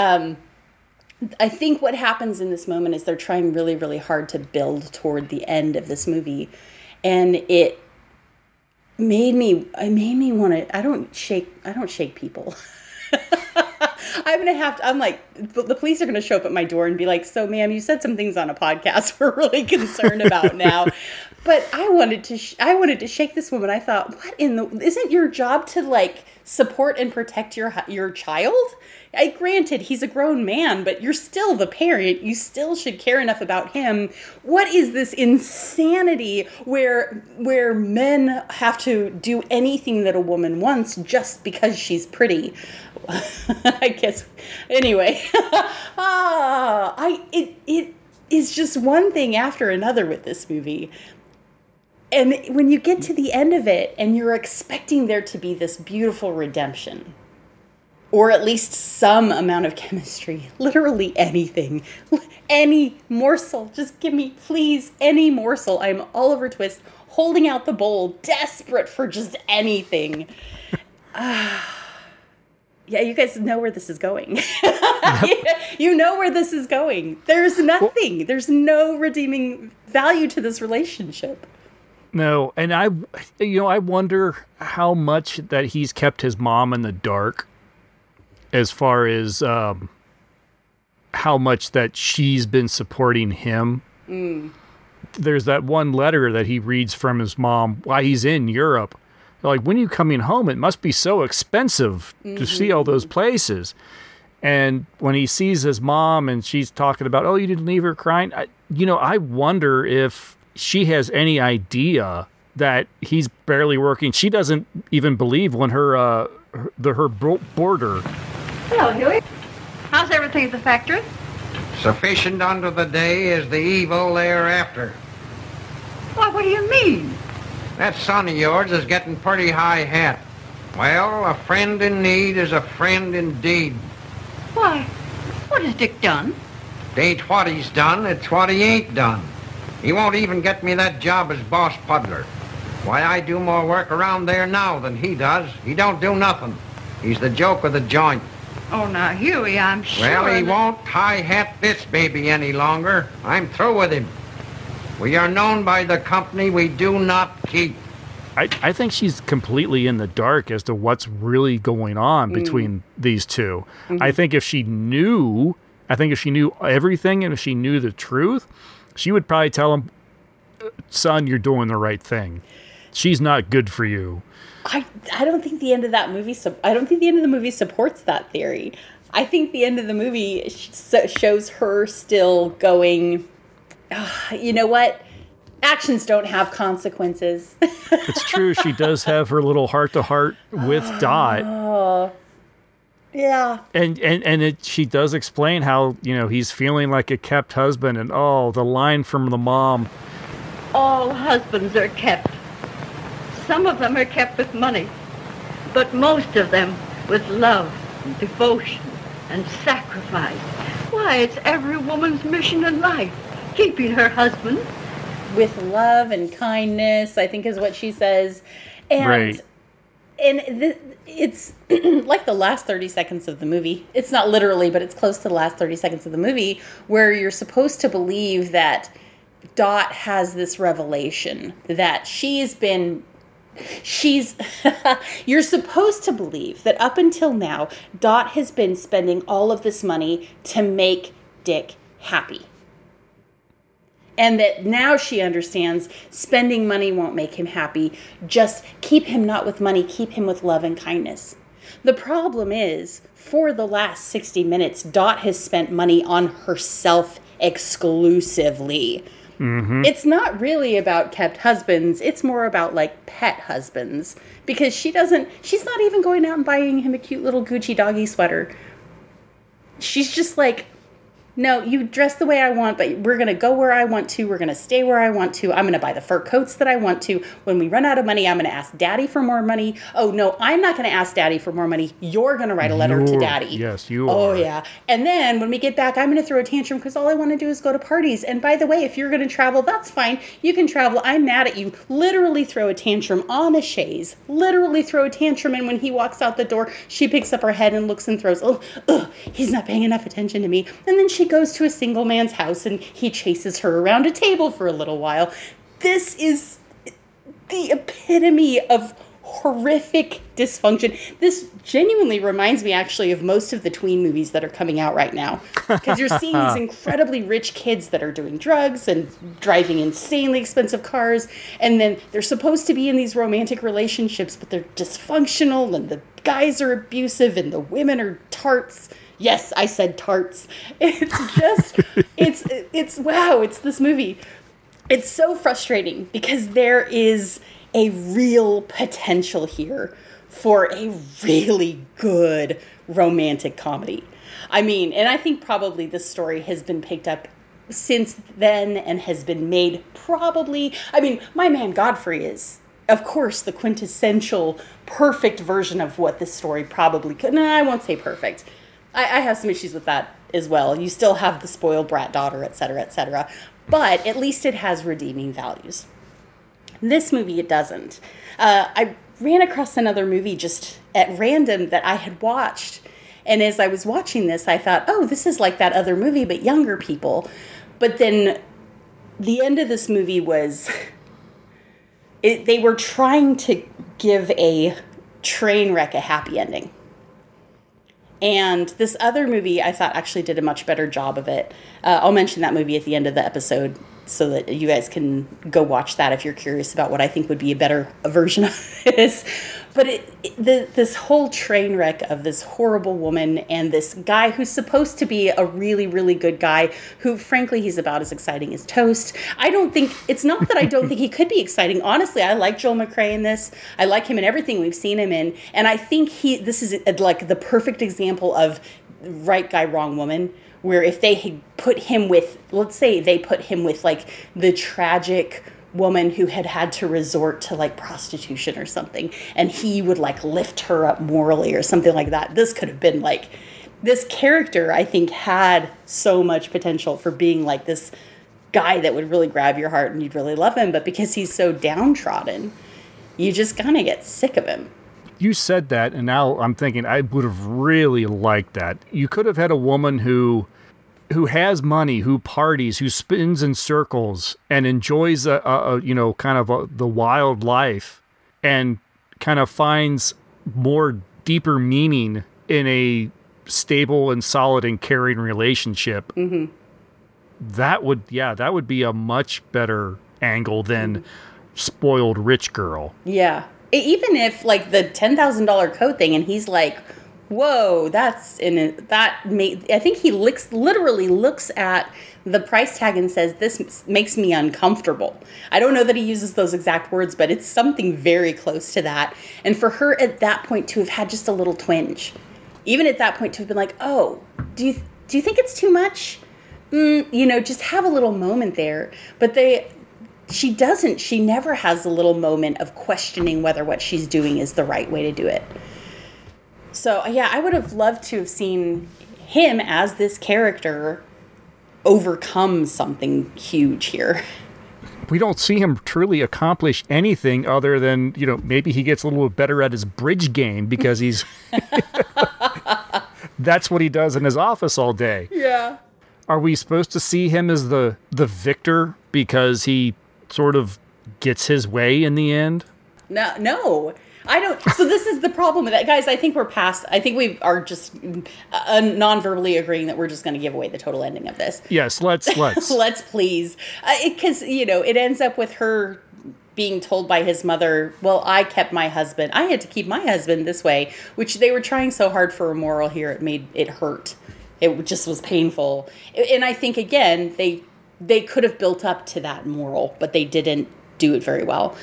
I think what happens in this moment is they're trying really, really hard to build toward the end of this movie. And it made me want to — I don't shake people. The police are going to show up at my door and be like, so ma'am, you said some things on a podcast we're really concerned about now. But I wanted to shake this woman. I thought, isn't your job to support and protect your child? Granted, he's a grown man, but you're still the parent. You still should care enough about him. What is this insanity where men have to do anything that a woman wants just because she's pretty? I guess. Anyway, it is just one thing after another with this movie. And when you get to the end of it and you're expecting there to be this beautiful redemption, or at least some amount of chemistry, literally anything, any morsel, just give me, please, any morsel. I'm Oliver Twist, holding out the bowl, desperate for just anything. Yeah, you guys know where this is going. You know where this is going. There's nothing. There's no redeeming value to this relationship. No, and I wonder how much that he's kept his mom in the dark as far as how much that she's been supporting him. Mm. There's that one letter that he reads from his mom while he's in Europe. Like, when are you coming home? It must be so expensive to see all those places. And when he sees his mom and she's talking about, oh, you didn't leave her crying. I wonder if she has any idea that he's barely working. She doesn't even believe when her boarder. Hello, Huey. How's everything at the factory? Sufficient unto the day is the evil thereafter. Well, what do you mean? That son of yours is getting pretty high hat. Well, a friend in need is a friend indeed. Why, what has Dick done? It ain't what he's done, it's what he ain't done. He won't even get me that job as boss puddler. Why, I do more work around there now than he does. He don't do nothing. He's the joke of the joint. Oh, now, Huey, I'm sure... Well, he won't high-hat this baby any longer. I'm through with him. We are known by the company we do not keep. I think she's completely in the dark as to what's really going on between these two. Mm-hmm. I think if she knew everything and if she knew the truth, she would probably tell him, son, you're doing the right thing. She's not good for you. I don't think the end of that movie. I don't think the end of the movie supports that theory. I think the end of the movie shows her still going, you know what? Actions don't have consequences. It's true. She does have her little heart-to-heart with Dot. Oh, yeah. And she does explain how, you know, he's feeling like a kept husband, and the line from the mom. All husbands are kept. Some of them are kept with money, but most of them with love and devotion and sacrifice. Why, it's every woman's mission in life, keeping her husband. With love and kindness, I think is what she says. And, right. And it's like the last 30 seconds of the movie. It's not literally, but it's close to the last 30 seconds of the movie where you're supposed to believe that Dot has this revelation that she's been... you're supposed to believe that up until now, Dot has been spending all of this money to make Dick happy. And that now she understands spending money won't make him happy. Just keep him not with money, keep him with love and kindness. The problem is, for the last 60 minutes, Dot has spent money on herself exclusively. Mm-hmm. It's not really about kept husbands. It's more about like pet husbands, because she's not even going out and buying him a cute little Gucci doggy sweater. She's just like, no, you dress the way I want, but we're going to go where I want to. We're going to stay where I want to. I'm going to buy the fur coats that I want to. When we run out of money, I'm going to ask Daddy for more money. Oh, no, I'm not going to ask Daddy for more money. You're going to write a letter to Daddy. Yes, you are. Oh, yeah. And then when we get back, I'm going to throw a tantrum because all I want to do is go to parties. And by the way, if you're going to travel, that's fine. You can travel. I'm mad at you. Literally throw a tantrum on a chaise. Literally throw a tantrum. And when he walks out the door, she picks up her head and looks and throws, he's not paying enough attention to me. And then she goes to a single man's house and he chases her around a table for a little while. This is the epitome of horrific dysfunction. This genuinely reminds me actually of most of the tween movies that are coming out right now, because you're seeing these incredibly rich kids that are doing drugs and driving insanely expensive cars, and then they're supposed to be in these romantic relationships, but they're dysfunctional and the guys are abusive and the women are tarts. Yes, I said tarts. It's just, it's wow, it's this movie. It's so frustrating because there is a real potential here for a really good romantic comedy. I mean, and I think probably this story has been picked up since then and has been made probably, I mean, My Man Godfrey is, of course, the quintessential perfect version of what this story probably could. No, I won't say perfect. I have some issues with that as well. You still have the spoiled brat daughter, et cetera, et cetera. But at least it has redeeming values. This movie, it doesn't. I ran across another movie just at random that I had watched. And as I was watching this, I thought, oh, this is like that other movie, but younger people. But then the end of this movie was... they were trying to give a train wreck a happy ending. And this other movie I thought actually did a much better job of it. I'll mention that movie at the end of the episode so that you guys can go watch that if you're curious about what I think would be a better version of this. But this whole train wreck of this horrible woman and this guy who's supposed to be a really, really good guy who, frankly, he's about as exciting as Toast. It's not that I don't think he could be exciting. Honestly, I like Joel McCrea in this. I like him in everything we've seen him in. And I think this is like the perfect example of right guy, wrong woman, where if they had put him with, let's say they put him with like the tragic woman who had had to resort to like prostitution or something, and he would like lift her up morally or something like that. This could have been like, this character I think had so much potential for being like this guy that would really grab your heart and you'd really love him, but because he's so downtrodden, you just kind of get sick of him. You said that, and now I'm thinking I would have really liked that. You could have had a woman who has money, who parties, who spins in circles, and enjoys the wild life, and kind of finds more deeper meaning in a stable and solid and caring relationship. Mm-hmm. That would be a much better angle than mm-hmm. spoiled rich girl. Yeah. Even if like the $10,000 coat thing, and he's like, whoa, that's in it. I think he literally looks at the price tag and says, this makes me uncomfortable. I don't know that he uses those exact words, but it's something very close to that. And for her at that point to have had just a little twinge, even at that point to have been like, oh, do you think it's too much? Just have a little moment there. But she doesn't. She never has a little moment of questioning whether what she's doing is the right way to do it. So, yeah, I would have loved to have seen him as this character overcome something huge here. We don't see him truly accomplish anything other than, maybe he gets a little better at his bridge game because he's... That's what he does in his office all day. Yeah. Are we supposed to see him as the victor because he sort of gets his way in the end? No, I don't. So this is the problem with that. Guys, I think we're past. I think we are just non-verbally agreeing that we're just going to give away the total ending of this. Yes, let's. Let's please. Because, it ends up with her being told by his mother, well, I had to keep my husband this way, which they were trying so hard for a moral here. It made it hurt. It just was painful. And I think, again, they could have built up to that moral, but they didn't do it very well.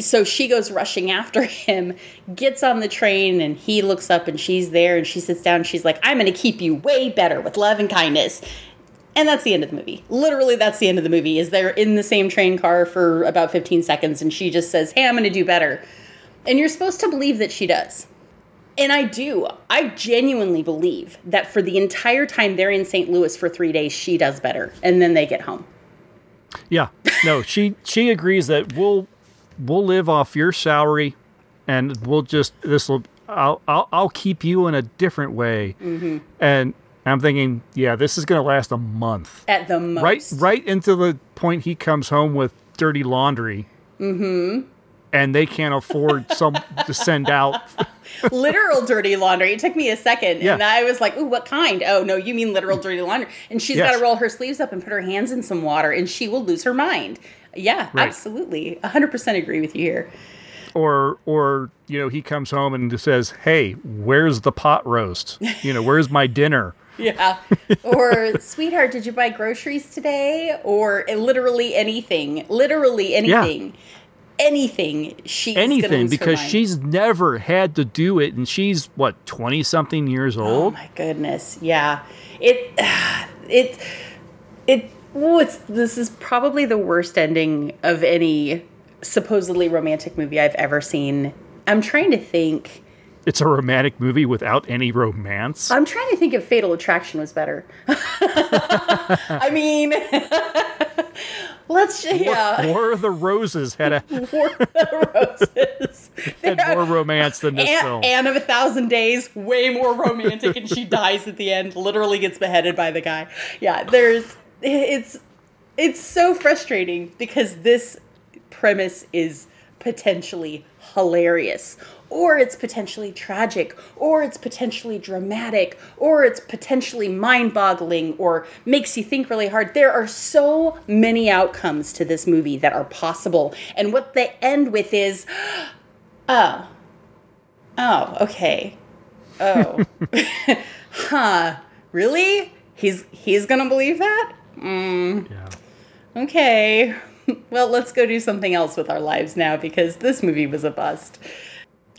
So she goes rushing after him, gets on the train, and he looks up and she's there and she sits down and she's like, I'm going to keep you way better with love and kindness. And that's the end of the movie. Literally, that's the end of the movie, is they're in the same train car for about 15 seconds and she just says, hey, I'm going to do better. And you're supposed to believe that she does. And I do. I genuinely believe that for the entire time they're in St. Louis for 3 days, she does better. And then they get home. Yeah. No, she agrees that we'll live off your salary and we'll just, I'll keep you in a different way. Mm-hmm. And I'm thinking, yeah, this is going to last a month. At the most. Right into the point he comes home with dirty laundry. Mm-hmm. And they can't afford some to send out. Literal dirty laundry. It took me a second. Yeah. And I was like, ooh, what kind? Oh, no, you mean literal dirty laundry. And she's got to roll her sleeves up and put her hands in some water, and she will lose her mind. Yeah, right. Absolutely. 100% agree with you here. Or he comes home and says, hey, where's the pot roast? Where's my dinner? Yeah. Or, sweetheart, did you buy groceries today? Or literally anything. Literally anything. Yeah. Anything, because she's never had to do it, and she's what, 20 something years old. Oh my goodness, yeah. This is probably the worst ending of any supposedly romantic movie I've ever seen. I'm trying to think. It's a romantic movie without any romance. I'm trying to think if Fatal Attraction was better. I mean, War of the Roses had a War of the Roses had more romance than this film. Anne of a Thousand Days, way more romantic, and she dies at the end. Literally gets beheaded by the guy. Yeah, it's so frustrating because this premise is potentially hilarious. Or it's potentially tragic, or it's potentially dramatic, or it's potentially mind-boggling, or makes you think really hard. There are so many outcomes to this movie that are possible. And what they end with is, oh, okay. Oh, huh, really? He's going to believe that? Yeah. Okay, well, let's go do something else with our lives now because this movie was a bust.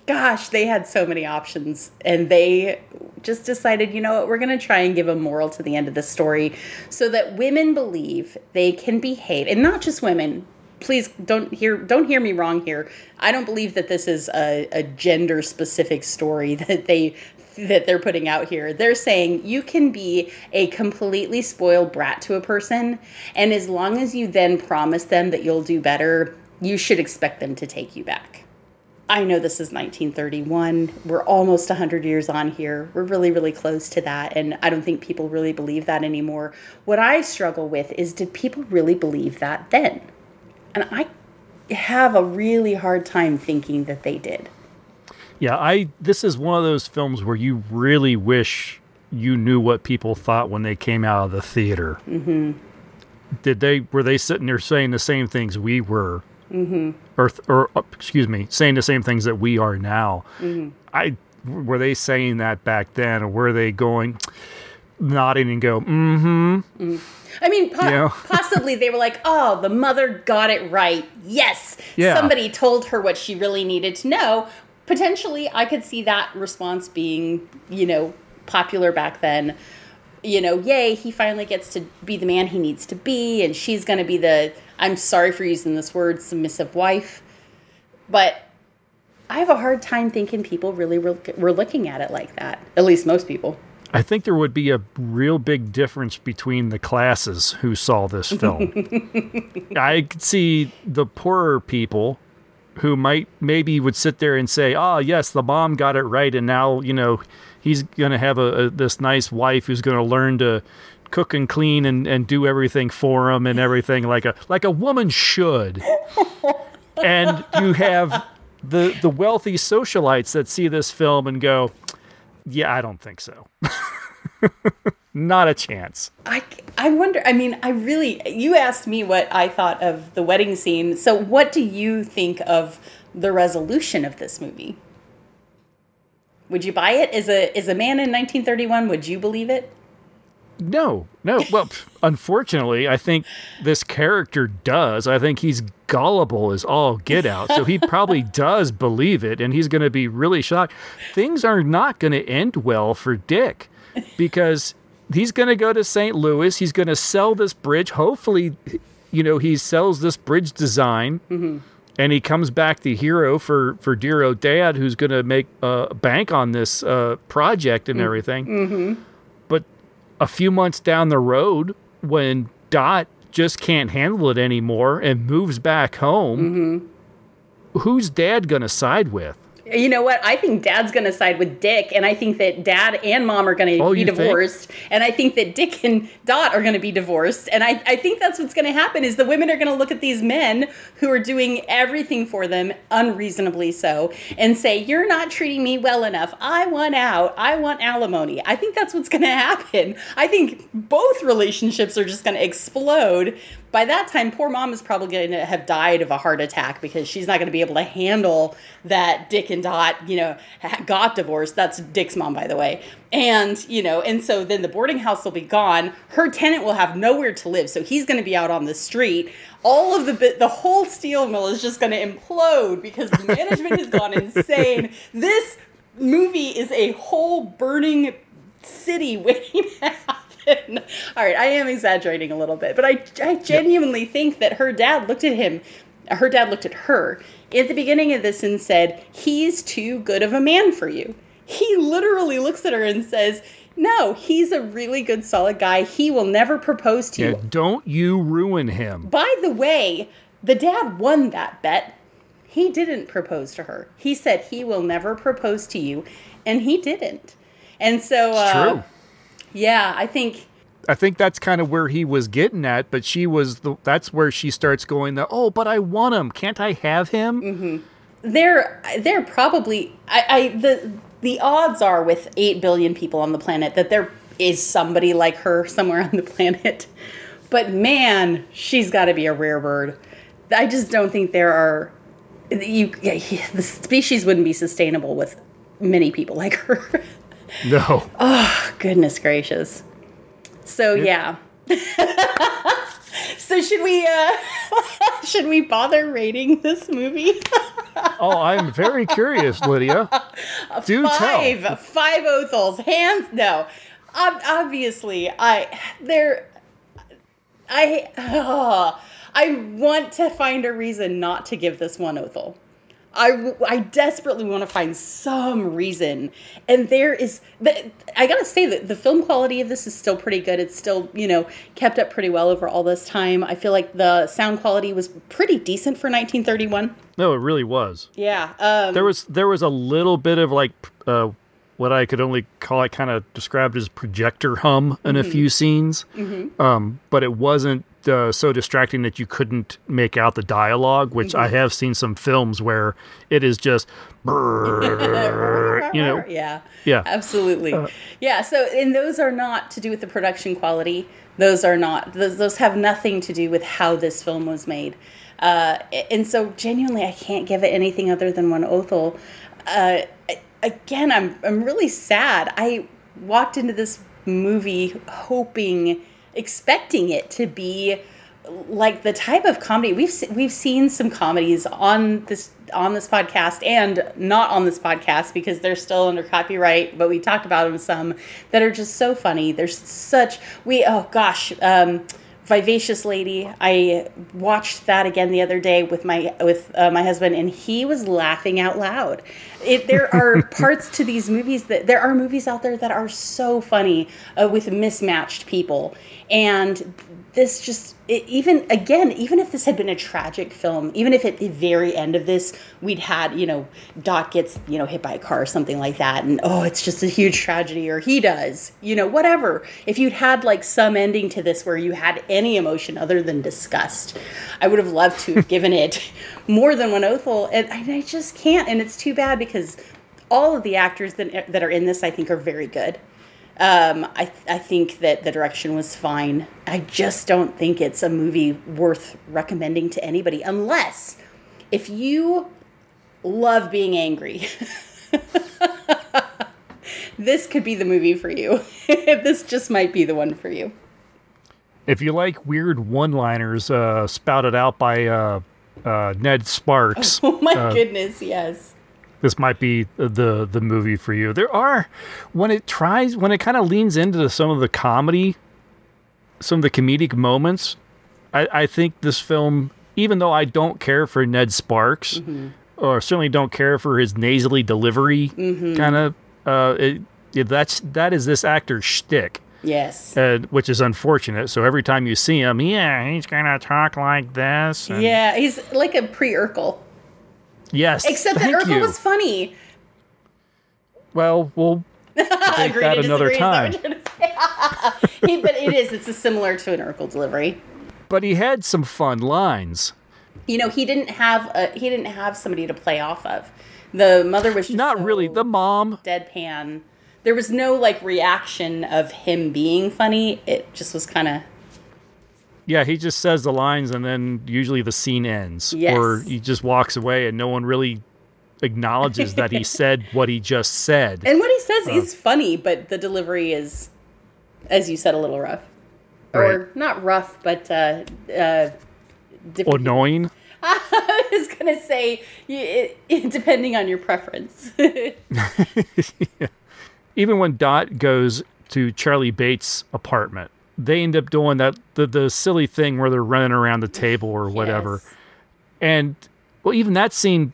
Gosh, they had so many options, and they just decided, you know what, we're going to try and give a moral to the end of the story so that women believe they can behave, and not just women, please don't hear me wrong here. I don't believe that this is a gender specific story that they're putting out here. They're saying you can be a completely spoiled brat to a person, and as long as you then promise them that you'll do better, you should expect them to take you back. I know this is 1931. We're almost 100 years on here. We're really, really close to that, and I don't think people really believe that anymore. What I struggle with is, did people really believe that then? And I have a really hard time thinking that they did. Yeah, this is one of those films where you really wish you knew what people thought when they came out of the theater. Mm-hmm. Were they sitting there saying the same things we were? Mm-hmm. Or, saying the same things that we are now. Mm-hmm. Were they saying that back then, or were they going, nodding and go, mm-hmm. Mm. I mean, possibly they were like, oh, the mother got it right. Yes. Yeah. Somebody told her what she really needed to know. Potentially, I could see that response being, popular back then. Yay, he finally gets to be the man he needs to be, and she's going to be the, I'm sorry for using this word, submissive wife. But I have a hard time thinking people really were looking at it like that, at least most people. I think there would be a real big difference between the classes who saw this film. I could see the poorer people who maybe would sit there and say, oh, yes, the mom got it right, and now, he's going to have this nice wife who's going to learn to cook and clean and do everything for him and everything like a woman should. And you have the wealthy socialites that see this film and go, yeah, I don't think so. Not a chance. I wonder, you asked me what I thought of the wedding scene. So what do you think of the resolution of this movie? Would you buy it? As a man in 1931, would you believe it? No. Well, unfortunately, I think this character does. I think he's gullible as all get out. So he probably does believe it, and he's going to be really shocked. Things are not going to end well for Dick, because he's going to go to St. Louis. He's going to sell this bridge. Hopefully, he sells this bridge design. Mm-hmm. And he comes back the hero for dear old dad, who's going to make bank on this project and everything. Mm-hmm. But a few months down the road, when Dot just can't handle it anymore and moves back home, mm-hmm. who's dad going to side with? You know what? I think dad's going to side with Dick, and I think that dad and mom are going to be divorced. Think? And I think that Dick and Dot are going to be divorced. And I think that's what's going to happen, is the women are going to look at these men who are doing everything for them, unreasonably so, and say, you're not treating me well enough. I want out. I want alimony. I think that's what's going to happen. I think both relationships are just going to explode. By that time, poor mom is probably going to have died of a heart attack, because she's not going to be able to handle that Dick and Dot, got divorced. That's Dick's mom, by the way. And, and so then the boarding house will be gone. Her tenant will have nowhere to live, so he's going to be out on the street. All of the whole steel mill is just going to implode, because the management has gone insane. This movie is a whole burning city waiting to happen. All right, I am exaggerating a little bit, but I genuinely think that her dad looked at her at the beginning of this and said, he's too good of a man for you. He literally looks at her and says, no, he's a really good, solid guy. He will never propose to you. Don't you ruin him. By the way, the dad won that bet. He didn't propose to her. He said, he will never propose to you, and he didn't. And so... It's true. Yeah, I think that's kind of where he was getting at, but that's where she starts going, but I want him. Can't I have him? Mm-hmm. They're probably, the odds are, with 8 billion people on the planet, that there is somebody like her somewhere on the planet. But man, she's got to be a rare bird. I just don't think the species wouldn't be sustainable with many people like her. No. Oh, goodness gracious. So, yeah. So should we bother rating this movie? Oh, I'm very curious, Lydia. Do 5 Othels. Hands? No. Obviously, I I want to find a reason not to give this one Othel. I desperately want to find some reason. And there is, I got to say that the film quality of this is still pretty good. It's still, you know, kept up pretty well over all this time. I feel like the sound quality was pretty decent for 1931. No, it really was. Yeah. There was a little bit of like what I could only call, I kind of described as projector hum in mm-hmm. a few scenes. Mm-hmm. But it wasn't so distracting that you couldn't make out the dialogue, which mm-hmm. I have seen some films where it is just, you know, yeah, absolutely, yeah. So, and those are not to do with the production quality. Those are not; those have nothing to do with how this film was made. And so, genuinely, I can't give it anything other than one Othel. Again, I'm really sad. I walked into this movie expecting it to be like the type of comedy we've seen some comedies on this podcast and not on this podcast because they're still under copyright, but we talked about them some that are just so funny. There's such Vivacious Lady. I watched that again the other day with my husband, and he was laughing out loud. There are parts to these movies there are movies out there that are so funny with mismatched people, and this just even if this had been a tragic film, even if at the very end of this we'd had, you know, Dot gets, you know, hit by a car or something like that, and it's just a huge tragedy, or he does, you know, whatever. If you'd had like some ending to this where you had any emotion other than disgust, I would have loved to have given it more than one Othel, and I just can't. And it's too bad because all of the actors that are in this, I think, are very good. I think that the direction was fine. I just don't think it's a movie worth recommending to anybody, unless if you love being angry. This could be the movie for you. This just might be the one for you. If you like weird one-liners spouted out by Ned Sparks. Oh my goodness, yes. This might be the movie for you. There are, when it kind of leans into some of the comedy, some of the comedic moments, I think this film, even though I don't care for Ned Sparks, mm-hmm. or certainly don't care for his nasally delivery, mm-hmm. kind of, that is this actor's shtick. Yes. Which is unfortunate. So every time you see him, he's going to talk like this. Yeah, he's like a pre-Urkel. Yes. Except that Urkel was funny. Well, we'll take that another time. But it's a similar to an Urkel delivery. But he had some fun lines. You know, he didn't have somebody to play off of. The mother was just not really the mom. Deadpan. There was no like reaction of him being funny. It just was kind of. Yeah, he just says the lines and then usually the scene ends. Yes. Or he just walks away and no one really acknowledges that he said what he just said. And what he says is funny, but the delivery is, as you said, a little rough. Right. Or not rough, but... annoying? I was going to say, depending on your preference. Yeah. Even when Dot goes to Charlie Bates' apartment, they end up doing that the silly thing where they're running around the table or whatever. Yes. And well, even that scene,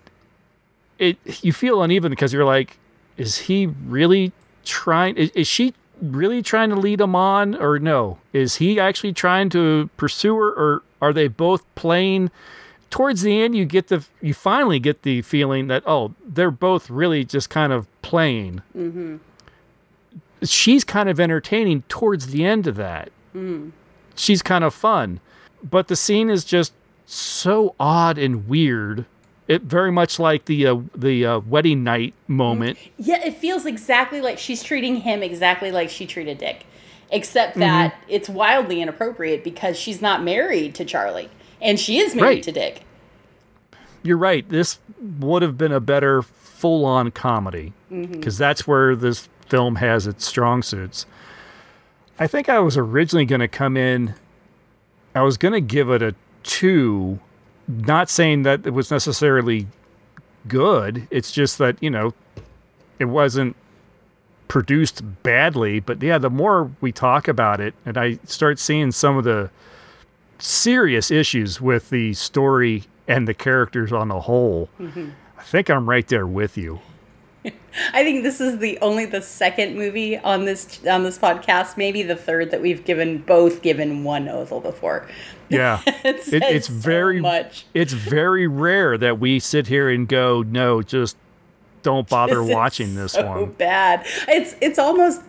you feel uneven because you're like, is he really trying? Is she really trying to lead him on, or no? Is he actually trying to pursue her, or are they both playing? Towards the end, you finally get the feeling that they're both really just kind of playing. Mm-hmm. She's kind of entertaining towards the end of that. Mm. She's kind of fun. But the scene is just so odd and weird. It very much like the wedding night moment. Yeah, it feels exactly like she's treating him exactly like she treated Dick. Except that mm-hmm. it's wildly inappropriate because she's not married to Charlie. And she is married to Dick. You're right. This would have been a better full-on comedy. Because mm-hmm. that's where this film has its strong suits. I think I was originally going to come in. I was going to give it a 2, not saying that it was necessarily good. It's just that, you know, it wasn't produced badly. But yeah, the more we talk about it, and I start seeing some of the serious issues with the story and the characters on the whole. Mm-hmm. I think I'm right there with you. I think this is the second movie on this podcast, maybe the third that we've given one Othel before. Yeah, it's so very much. It's very rare that we sit here and go, no, just don't bother watching this one. So bad. It's almost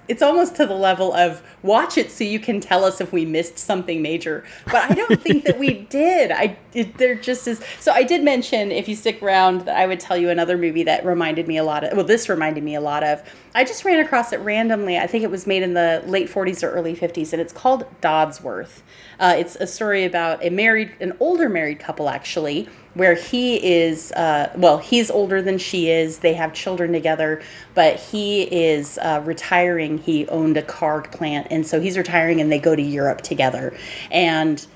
to the level of watch it so you can tell us if we missed something major. But I don't think that we did. There just is. So I did mention, if you stick around, that I would tell you another movie that reminded me a lot of. Well, this reminded me a lot of. I just ran across it randomly. I think it was made in the late 40s or early 50s, and it's called Dodsworth. It's a story about an older married couple, actually, where he's older than she is. They have children together, but he is retiring. He owned a car plant, and so he's retiring, and they go to Europe together. And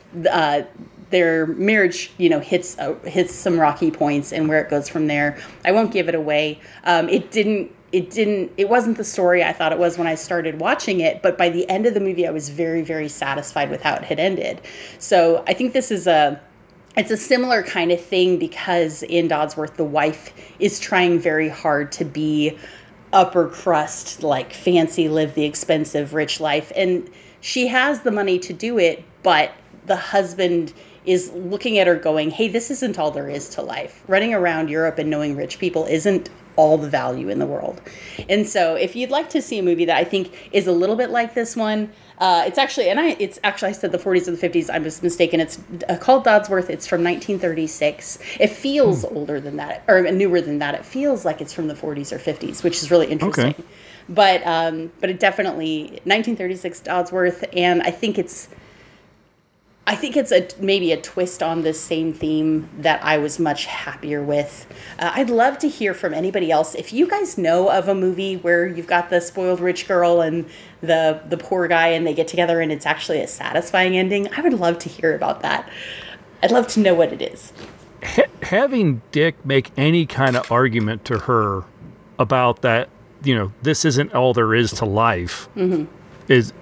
their marriage, hits some rocky points, and where it goes from there, I won't give it away. It wasn't the story I thought it was when I started watching it, but by the end of the movie, I was very, very satisfied with how it had ended. So I think this is it's a similar kind of thing, because in Dodsworth, the wife is trying very hard to be upper crust, like fancy, live the expensive, rich life. And she has the money to do it, but the husband is looking at her going, hey, this isn't all there is to life. Running around Europe and knowing rich people isn't all the value in the world. And so if you'd like to see a movie that I think is a little bit like this one, I said the 40s and the 50s, I'm just mistaken. It's called Dodsworth. It's from 1936. It feels older than that, or newer than that. It feels like it's from the 40s or 50s, which is really interesting. Okay. But it definitely 1936 Dodsworth, and I think it's maybe a twist on this same theme that I was much happier with. I'd love to hear from anybody else. If you guys know of a movie where you've got the spoiled rich girl and the poor guy and they get together and it's actually a satisfying ending, I would love to hear about that. I'd love to know what it is. Having Dick make any kind of argument to her about that, this isn't all there is to life, mm-hmm. is...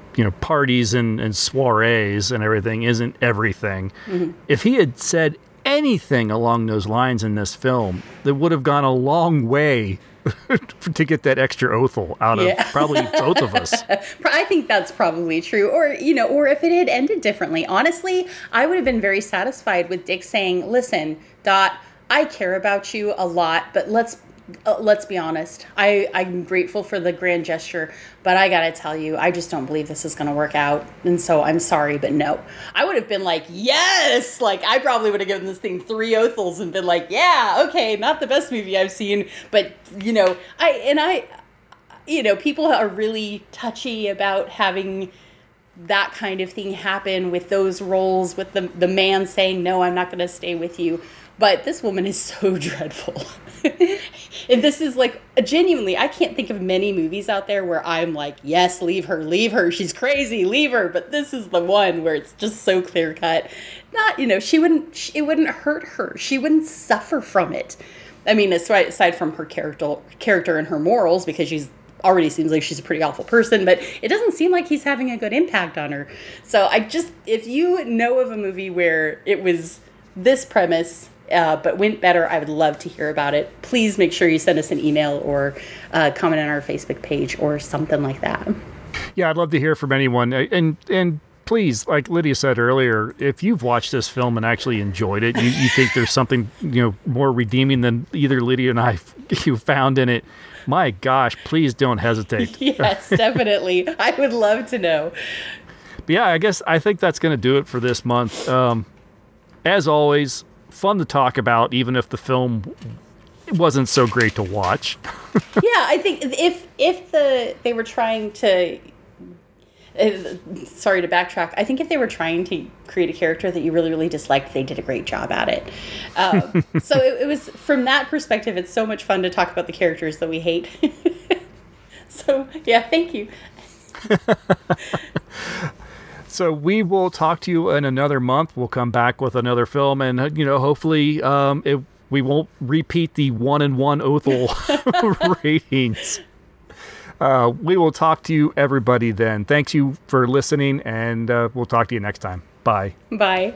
parties and soirees and everything isn't everything. Mm-hmm. If he had said anything along those lines in this film, that would have gone a long way to get that extra Othel out of probably both of us. I think that's probably true. Or if it had ended differently, honestly, I would have been very satisfied with Dick saying, listen, Dot, I care about you a lot, but let's be honest. I'm grateful for the grand gesture, but I gotta tell you, I just don't believe this is gonna work out. And so I'm sorry, but no. I would have been like, yes! Like, I probably would have given this thing 3 Othels and been like, yeah, okay, not the best movie I've seen, but, people are really touchy about having that kind of thing happen with those roles, with the man saying, no, I'm not gonna stay with you. But this woman is so dreadful. And this is like, genuinely, I can't think of many movies out there where I'm like, yes, leave her. She's crazy, leave her. But this is the one where it's just so clear cut. It wouldn't hurt her. She wouldn't suffer from it. I mean, aside from her character and her morals, because she's already seems like she's a pretty awful person, but it doesn't seem like he's having a good impact on her. So if you know of a movie where it was this premise, but went better, I would love to hear about it. Please make sure you send us an email or comment on our Facebook page or something like that. Yeah, I'd love to hear from anyone. And please, like Lydia said earlier, if you've watched this film and actually enjoyed it, you think there's something more redeeming than either Lydia and I found in it, my gosh, please don't hesitate. Yes, definitely. I would love to know. But yeah, I think that's going to do it for this month. As always, fun to talk about, even if the film wasn't so great to watch. Yeah, I think if they were trying to, sorry to backtrack, I think if they were trying to create a character that you really, really disliked, they did a great job at it. So it was, from that perspective, it's so much fun to talk about the characters that we hate. So, yeah, thank you. So we will talk to you in another month. We'll come back with another film, and hopefully we won't repeat the 1 and 1 Othel ratings. We will talk to you, everybody, then. Thank you for listening, and we'll talk to you next time. Bye. Bye.